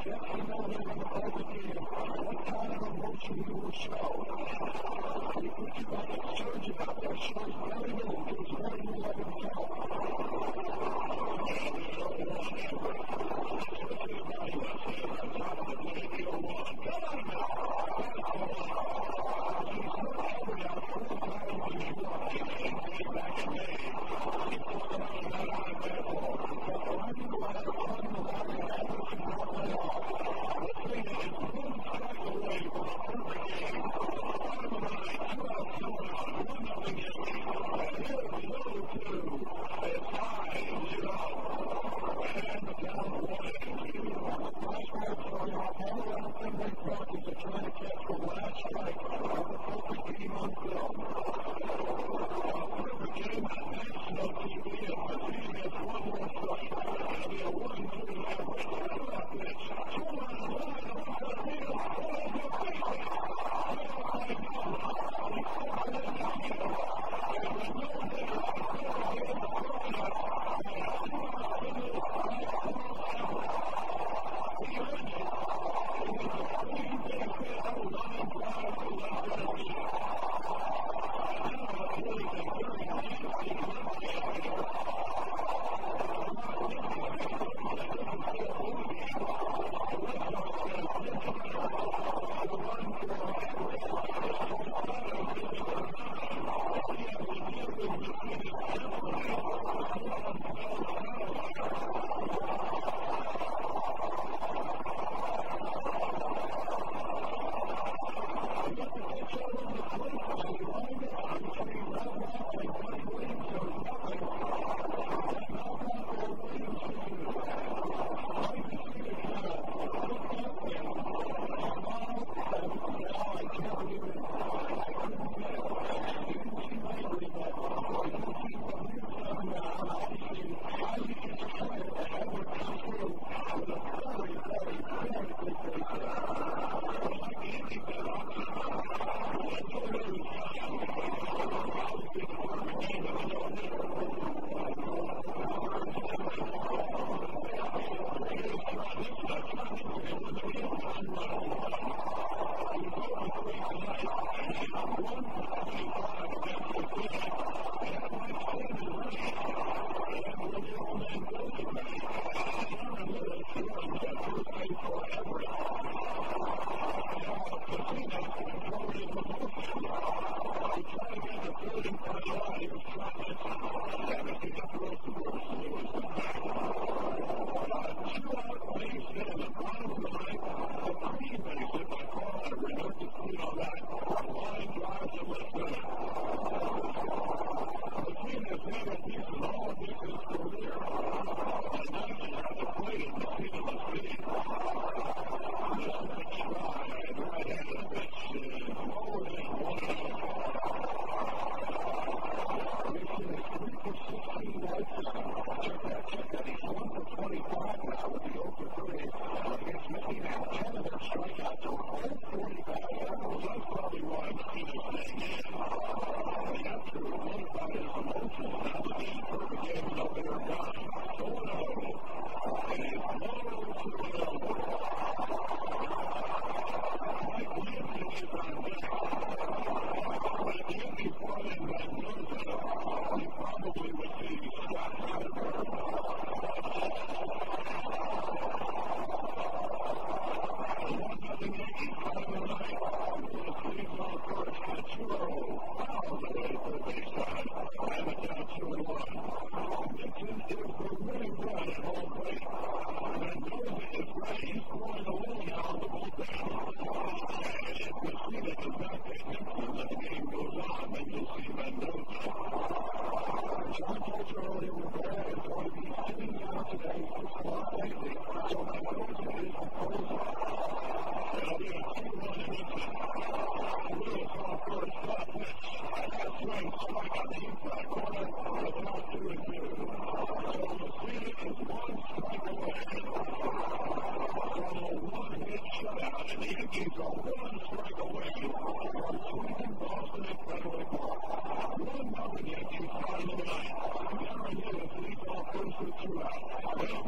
Well, we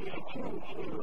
have two, three,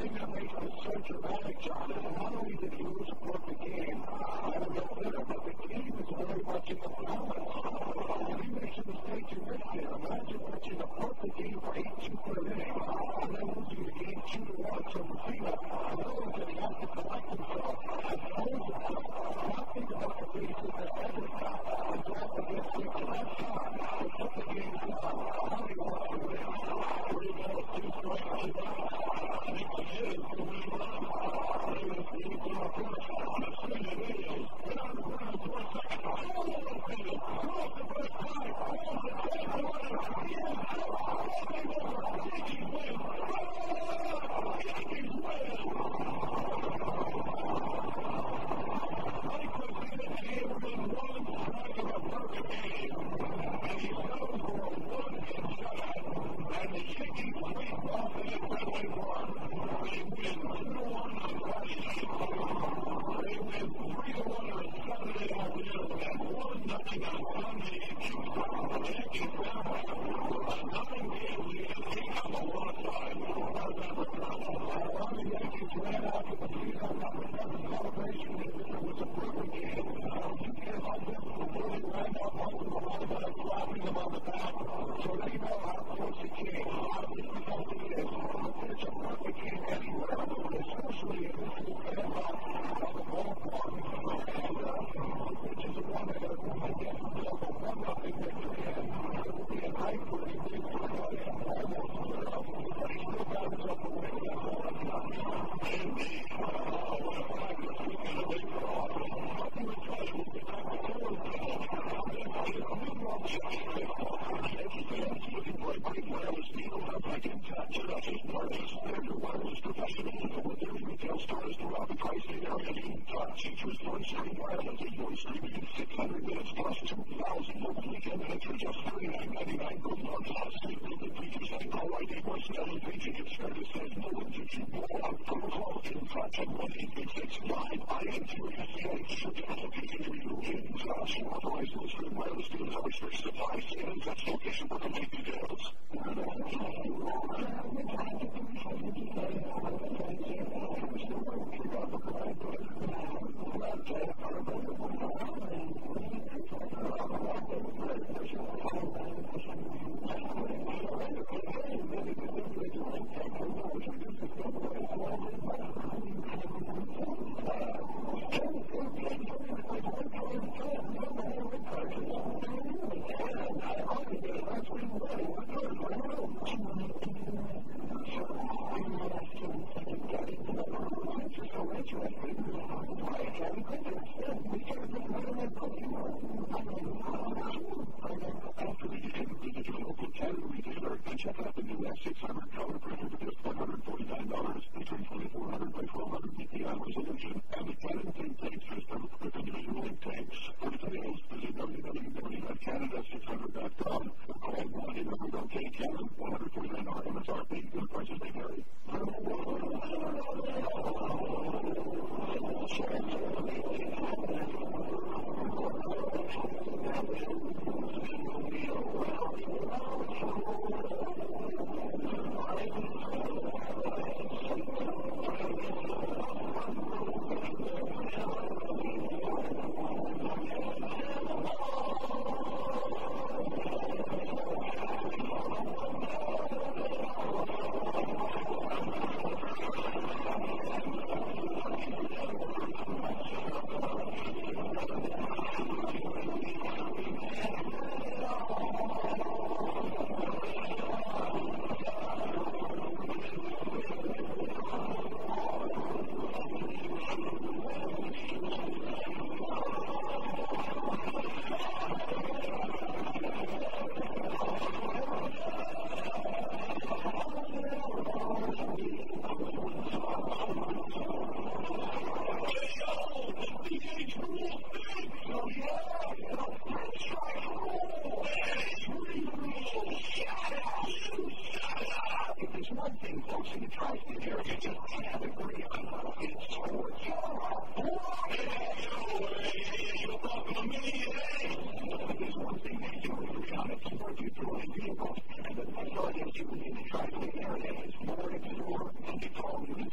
think I made a search of Alex on it, and not only did he lose the game, I don't know whether, but the team is very much in the balance. He makes a mistake to win here. Imagine watching a perfect game for 8-2 per inning, and then losing the game 2-1 to the field. I know that he has to collect himself, and hold himself. Not think about the bases that every time, and drop against him the last time, and put the game down. Now he wants to win. 3 minutes, 2 strikes, 2 outs. And the majority of you in the tribal area is more and more, and they call me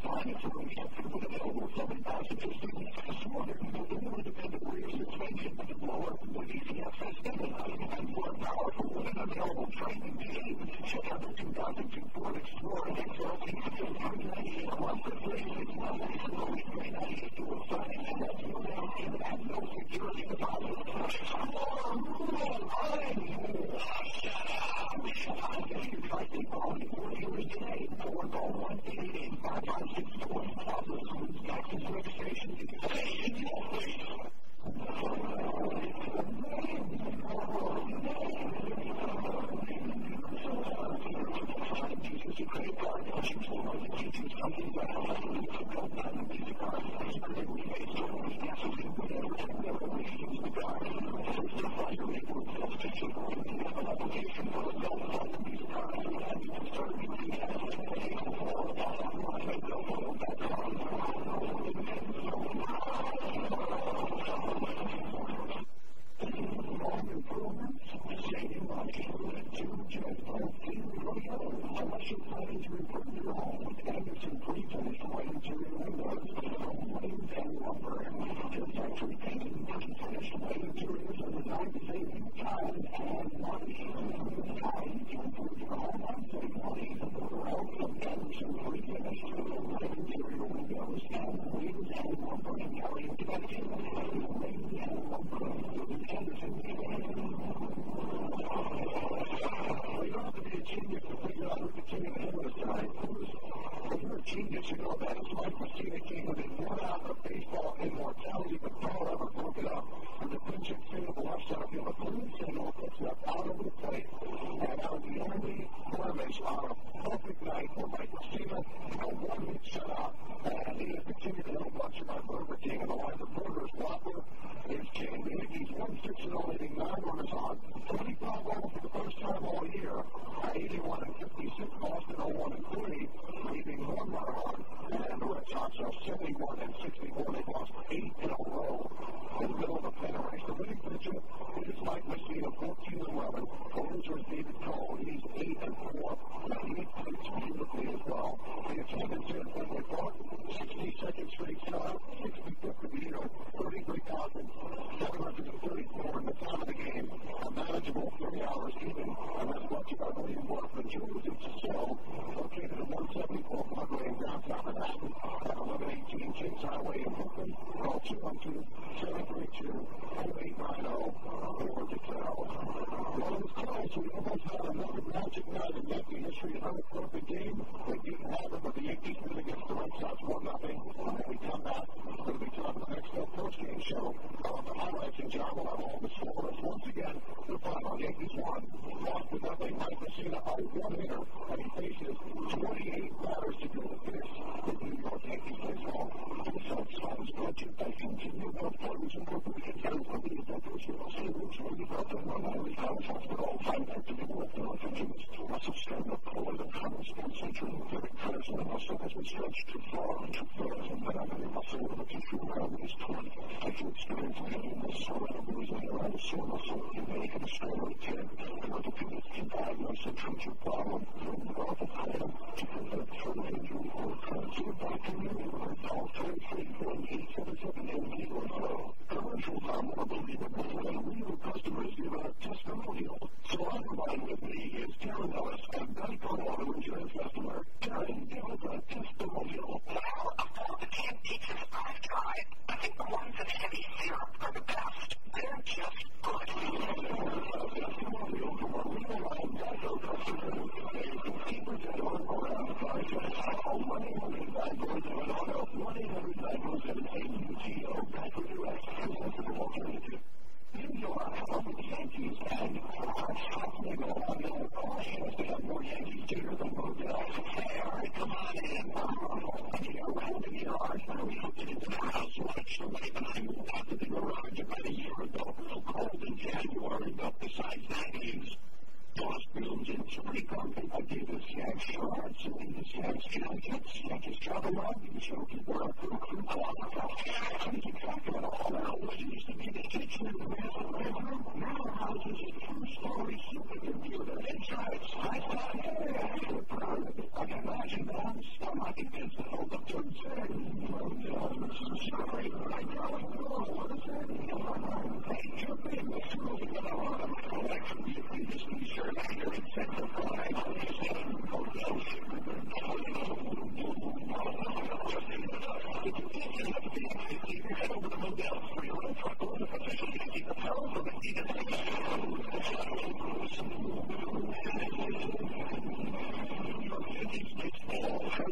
Baseball has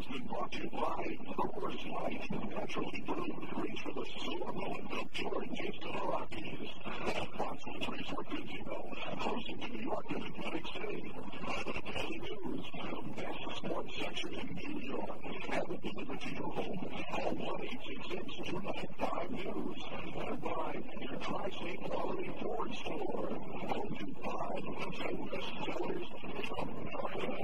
been brought to you by Coors Light, naturally brewed, drinks for the Super Bowl and Bill Jordan against the Rockies. Foxwoods Resort Casino, hosting the New York and Atlantic City. The Daily News, best sports section in New York. Have it delivered to your home. Call 1-866-295-NEWS. And by Tri-State Quality Ford Store. Home to buy the 10 best sellers from America.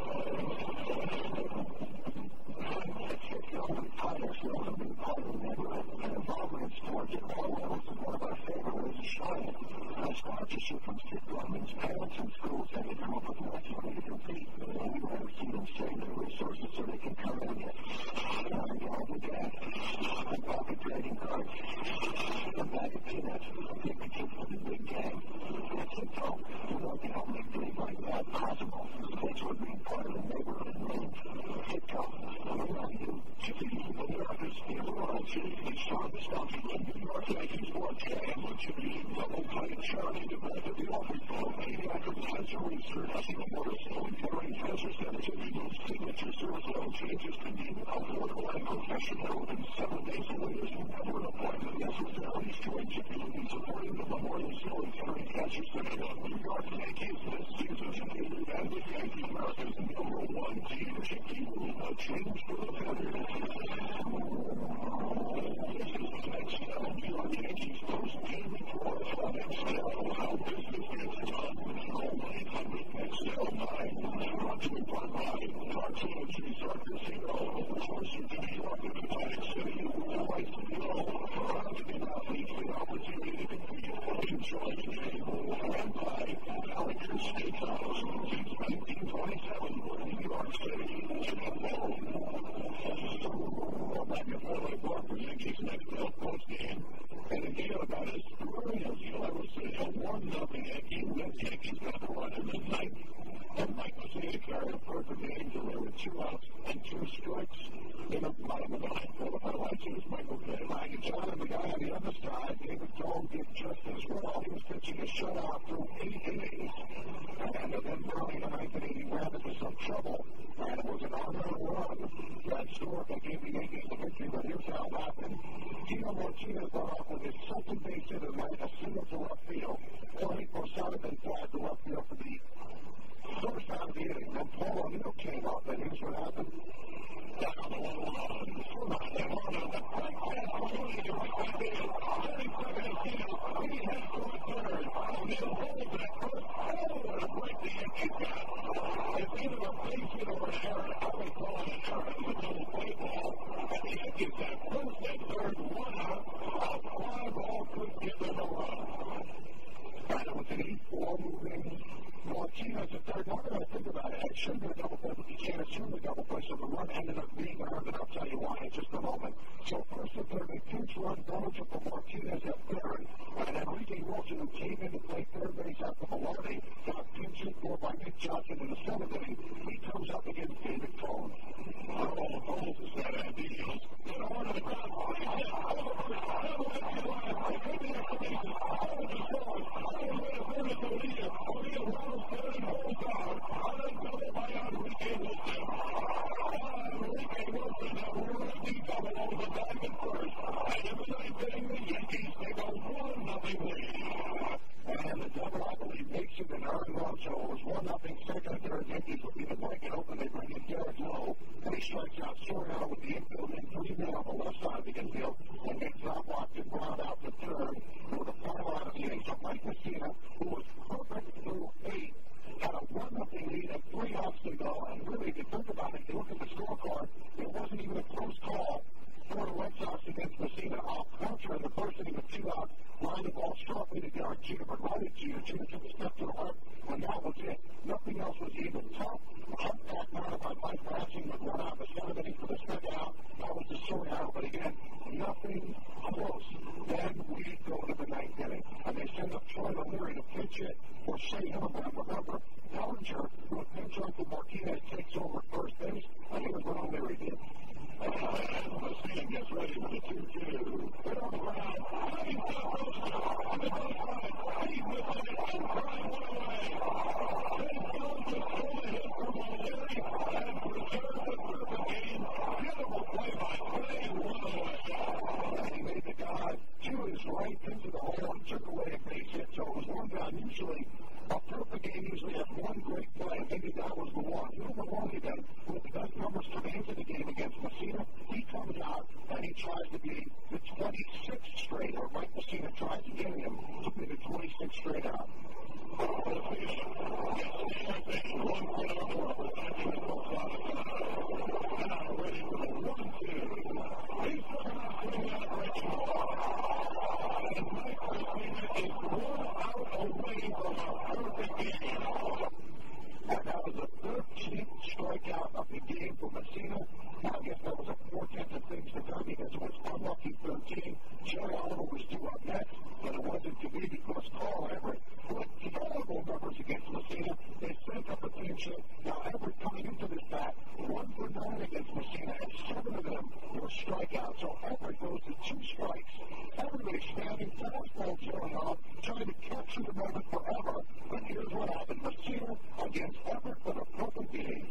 so Fenway goes to two strikes. Everybody's standing, fastball going off, trying to capture the moment forever. But here's what happened. Mussina against Everett for the perfect game.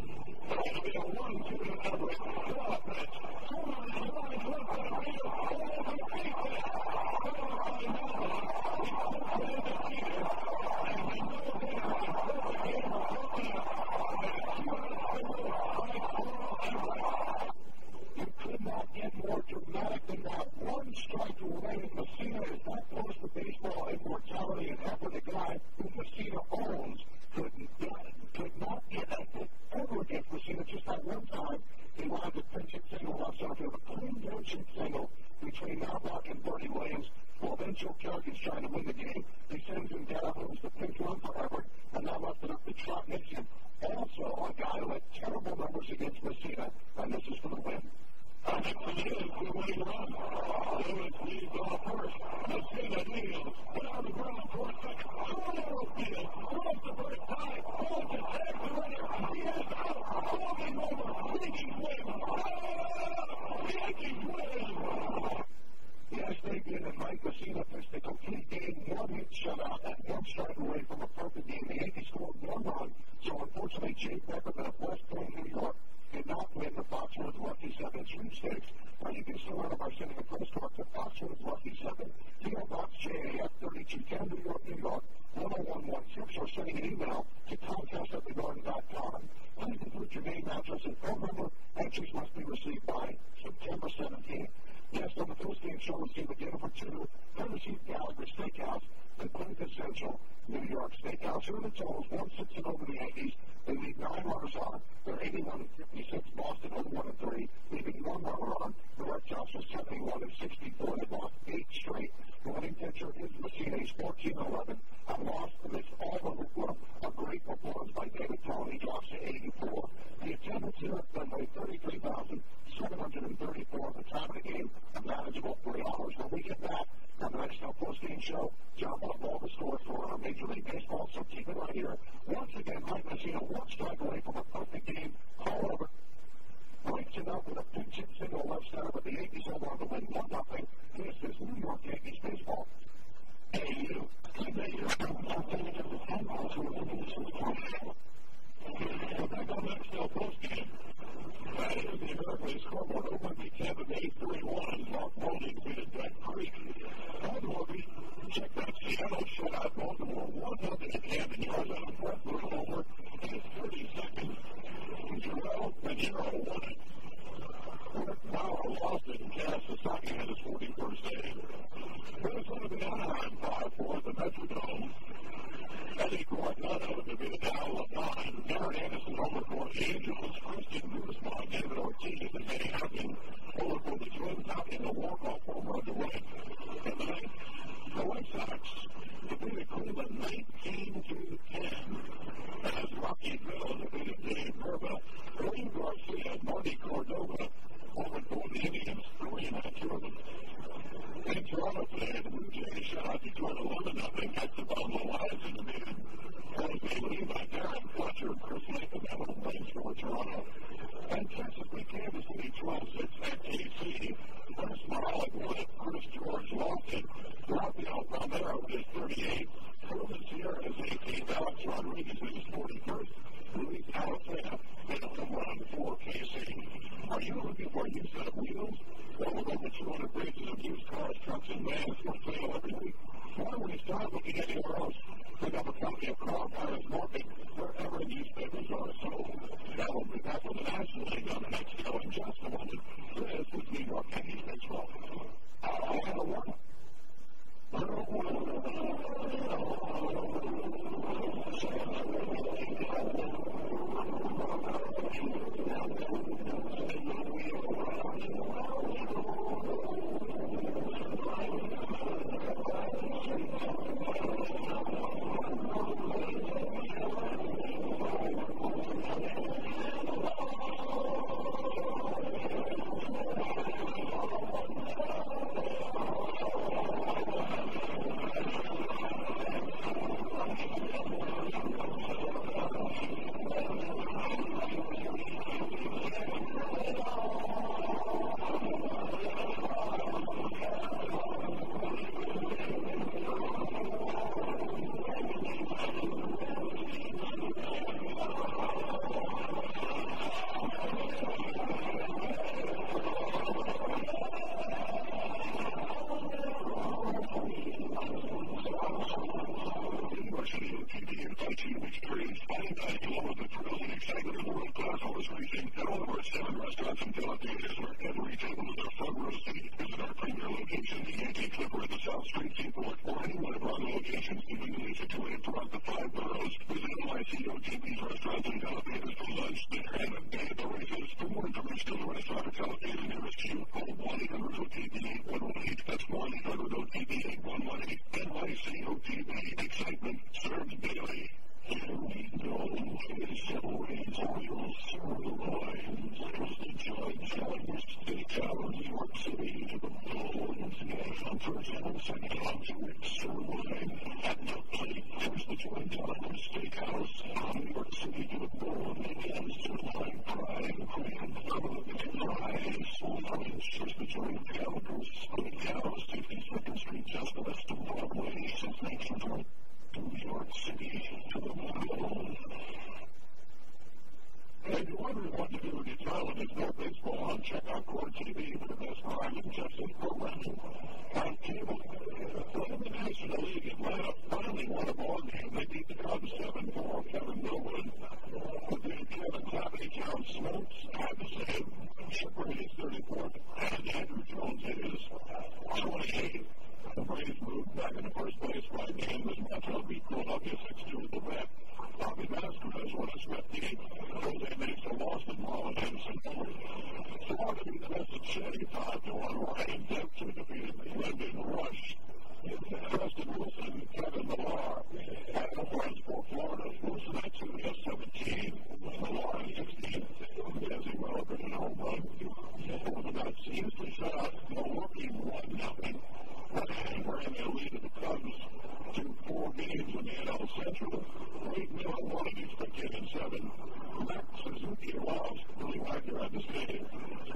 It'll be a 1-2 to Everett. You could not get more dramatic than that. One strike away, Mussina is that close to baseball immortality, and after the guy who Mussina owns could not ever get Mussina. Just that one time, he lined a pinch-hit single off center, a clean pinch-hit single between Knobloch and Bernie Williams. Well, then Joe Kerrigan's trying to win the game. He sends him down, who's the pinch run for Everett, and now left it up to Trot Nixon. Also, a guy who had terrible numbers against Mussina, and this is for the win. I think the winning run. Lewis leads off first. Mussina leads. But on the ground for a second. Little field. Runs the first time. Runs the tag the runner. He is out. Walking over. Yankees win. Yankees win. Yes, they did, and Mike Mussina pitched the complete game, one-hit shutout, and one strike away from a perfect game. The Yankees scored one run, so unfortunately, Jake Beckerman of West Point, New York, did not win the Foxwoods Lucky 7 sweepstakes. You can still order by sending a postcard to Foxwoods Lucky 7, P.O. Box JAF 3210, New York, New York, 10116, or sending an email to contest@thegarden.com. Please include your name, address, and phone number. Entries must be received by September 17th. Yes, on the post-game show, we see the dinner for two, courtesy of Gallagher Steakhouse, the quintessential New York Steakhouse. Here are the totals, 1-6 over the Yankees. They leave 9 runners on. They're 81-56, Boston 0-1-3, leaving 1 runner on. The Red Sox was 71-64. They lost 8 straight. The winning pitcher is Mussina. He's 14-11. And lost amidst all the great performance by David Cone. He drops to 84. The attendance here at Fenway, 33,734 at the time of the game. A manageable 3 hours. When we get back on the next post-game show, John will have all the scores for Major League Baseball, so keep it right here. Once again, Mike Mussina, one strike away from a perfect game. All over. Breaks it up with a pinch-hit single left center, but the Yankees hold on to win 1-0. This is New York Yankees baseball. We're back on that still post-game. That is the Everglades scoreboard open to Kevin 8-3-1. Mark Molding beat Duck Creek. Milwaukee, check that Seattle shutout. Baltimore 1-0 to Camden. Yards out of breath, little over in 30 seconds. Pinheiro won it. Rick Bauer lost it, and Cass Sasaki had his 41st save. Minnesota beat Anaheim 5-4 at the Metrodome. Eddie Guardado to be the Dow of 9. Garrett Anderson over for Angels. Christian Guzman, David Ortiz, and Manny Hopkins over for the Twins, out in the walk-off home run to right. And the ninth, the White Sox defeated Cleveland 19-10. As Rocky Bell defeated Dave Verba, William Garcia, Marty Cordova over for the Indians, 3-2. In Toronto today, the Blue Jays shut out Detroit 11-0. That's the Buffalo Lions in the man. Jose Levi, Darren Fletcher, and Chris Latham have a win for Toronto. And Texas beat Kansas City 12-6 at KC. Chris Morales won it. Chris George lost it. Rafael Palmeiro is 38. Ruben Sierra is 18. Alex Rodriguez is 41st. Luis Alacena hit a home run for KC. Are you looking for a new set of wheels? Well, we're over 200 branches of used cars, trucks, and vans for sale every week. Why would you start looking anywhere else? Pick up a copy of Car Buyers Market wherever newspapers are sold. Now we'll be back with the National League on the next show in just a moment. This is New York Yankees baseball. the one Ryan Dempsey defeated Lyndon Rush. Austin Wilson, Kevin Millar. At the Friends for Florida, Wilson at 2, has 17. Millar at 16. Desi Welker in home run. Over the Mets, Houston shut out Milwaukee 1-0. And we're in the lead of the Cubs to 4 games in the NL Central. Right now, one of these for 10-7. Max Suzuki lost. Billy Wagner had the save.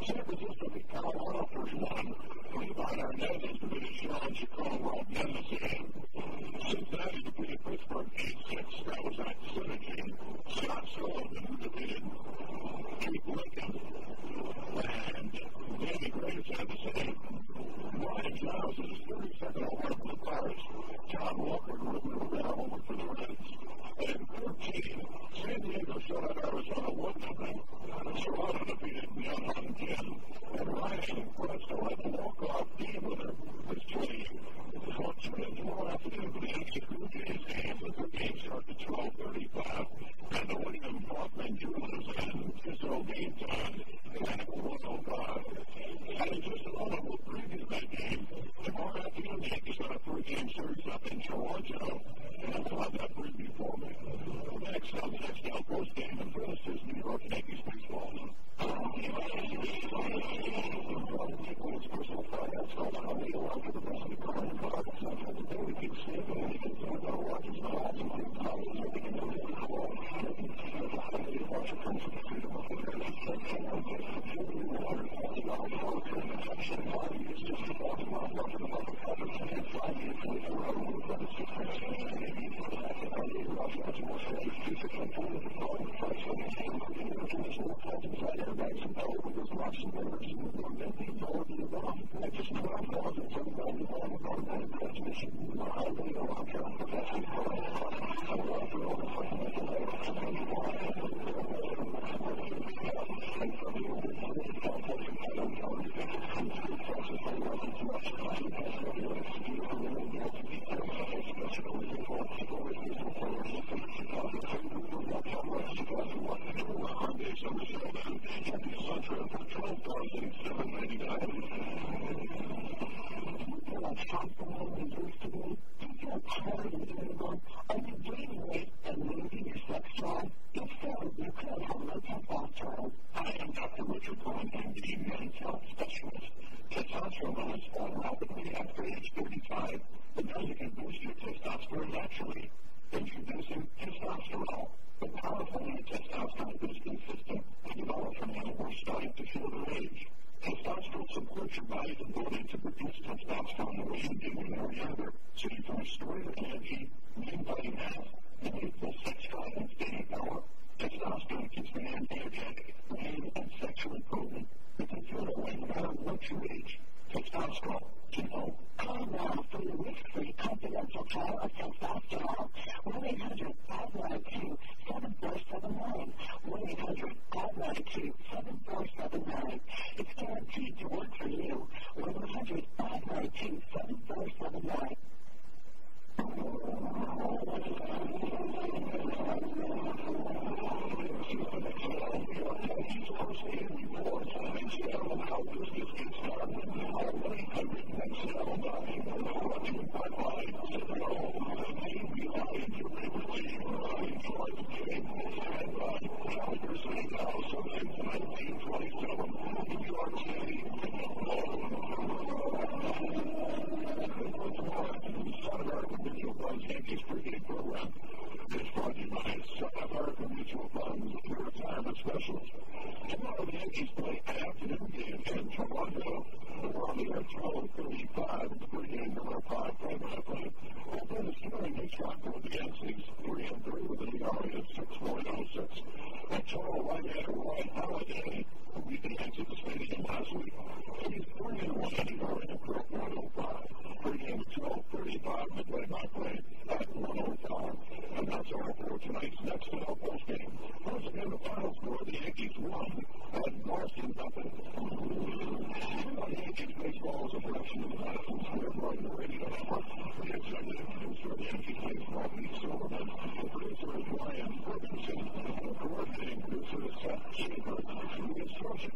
San Francisco beat Colorado 3-1. Levi Hernandez defeated Sean Chacon, Rob Mendes again. Cincinnati defeated Pittsburgh 8-6. That was at 17. Scott Sullivan defeated Keith Lincoln. And Danny Graves had the save. Ryan Giles is 32nd over for the Pirates. John Walker and Ruben Rivera over for the Reds. And 13, San Diego shut out Arizona 1-0. Serrano defeated Neon on 10. And Ryan Presto had the walk-off game winner with 20. Fox wins tomorrow afternoon for the Yankees. The games start at 12:35. And the William Hoffman Jewelers and Cicero game time at 1:05. And in just a moment, we'll preview that game. Tomorrow afternoon, the Yankees have a 3-game series up in Toronto. And we'll have that preview for me. Next on the next outpost game in Phillies is New York Yankees baseball.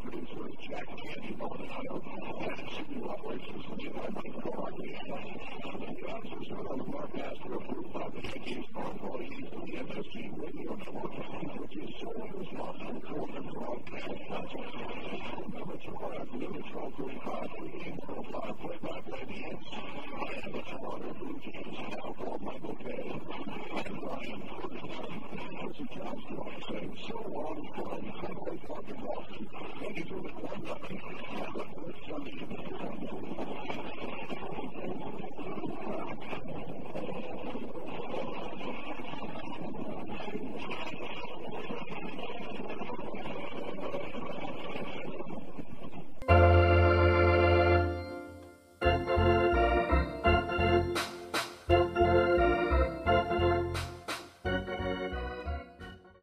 Producer, Jack Candy, Bob, and I So long, Fenway Park in Boston. Thank you for the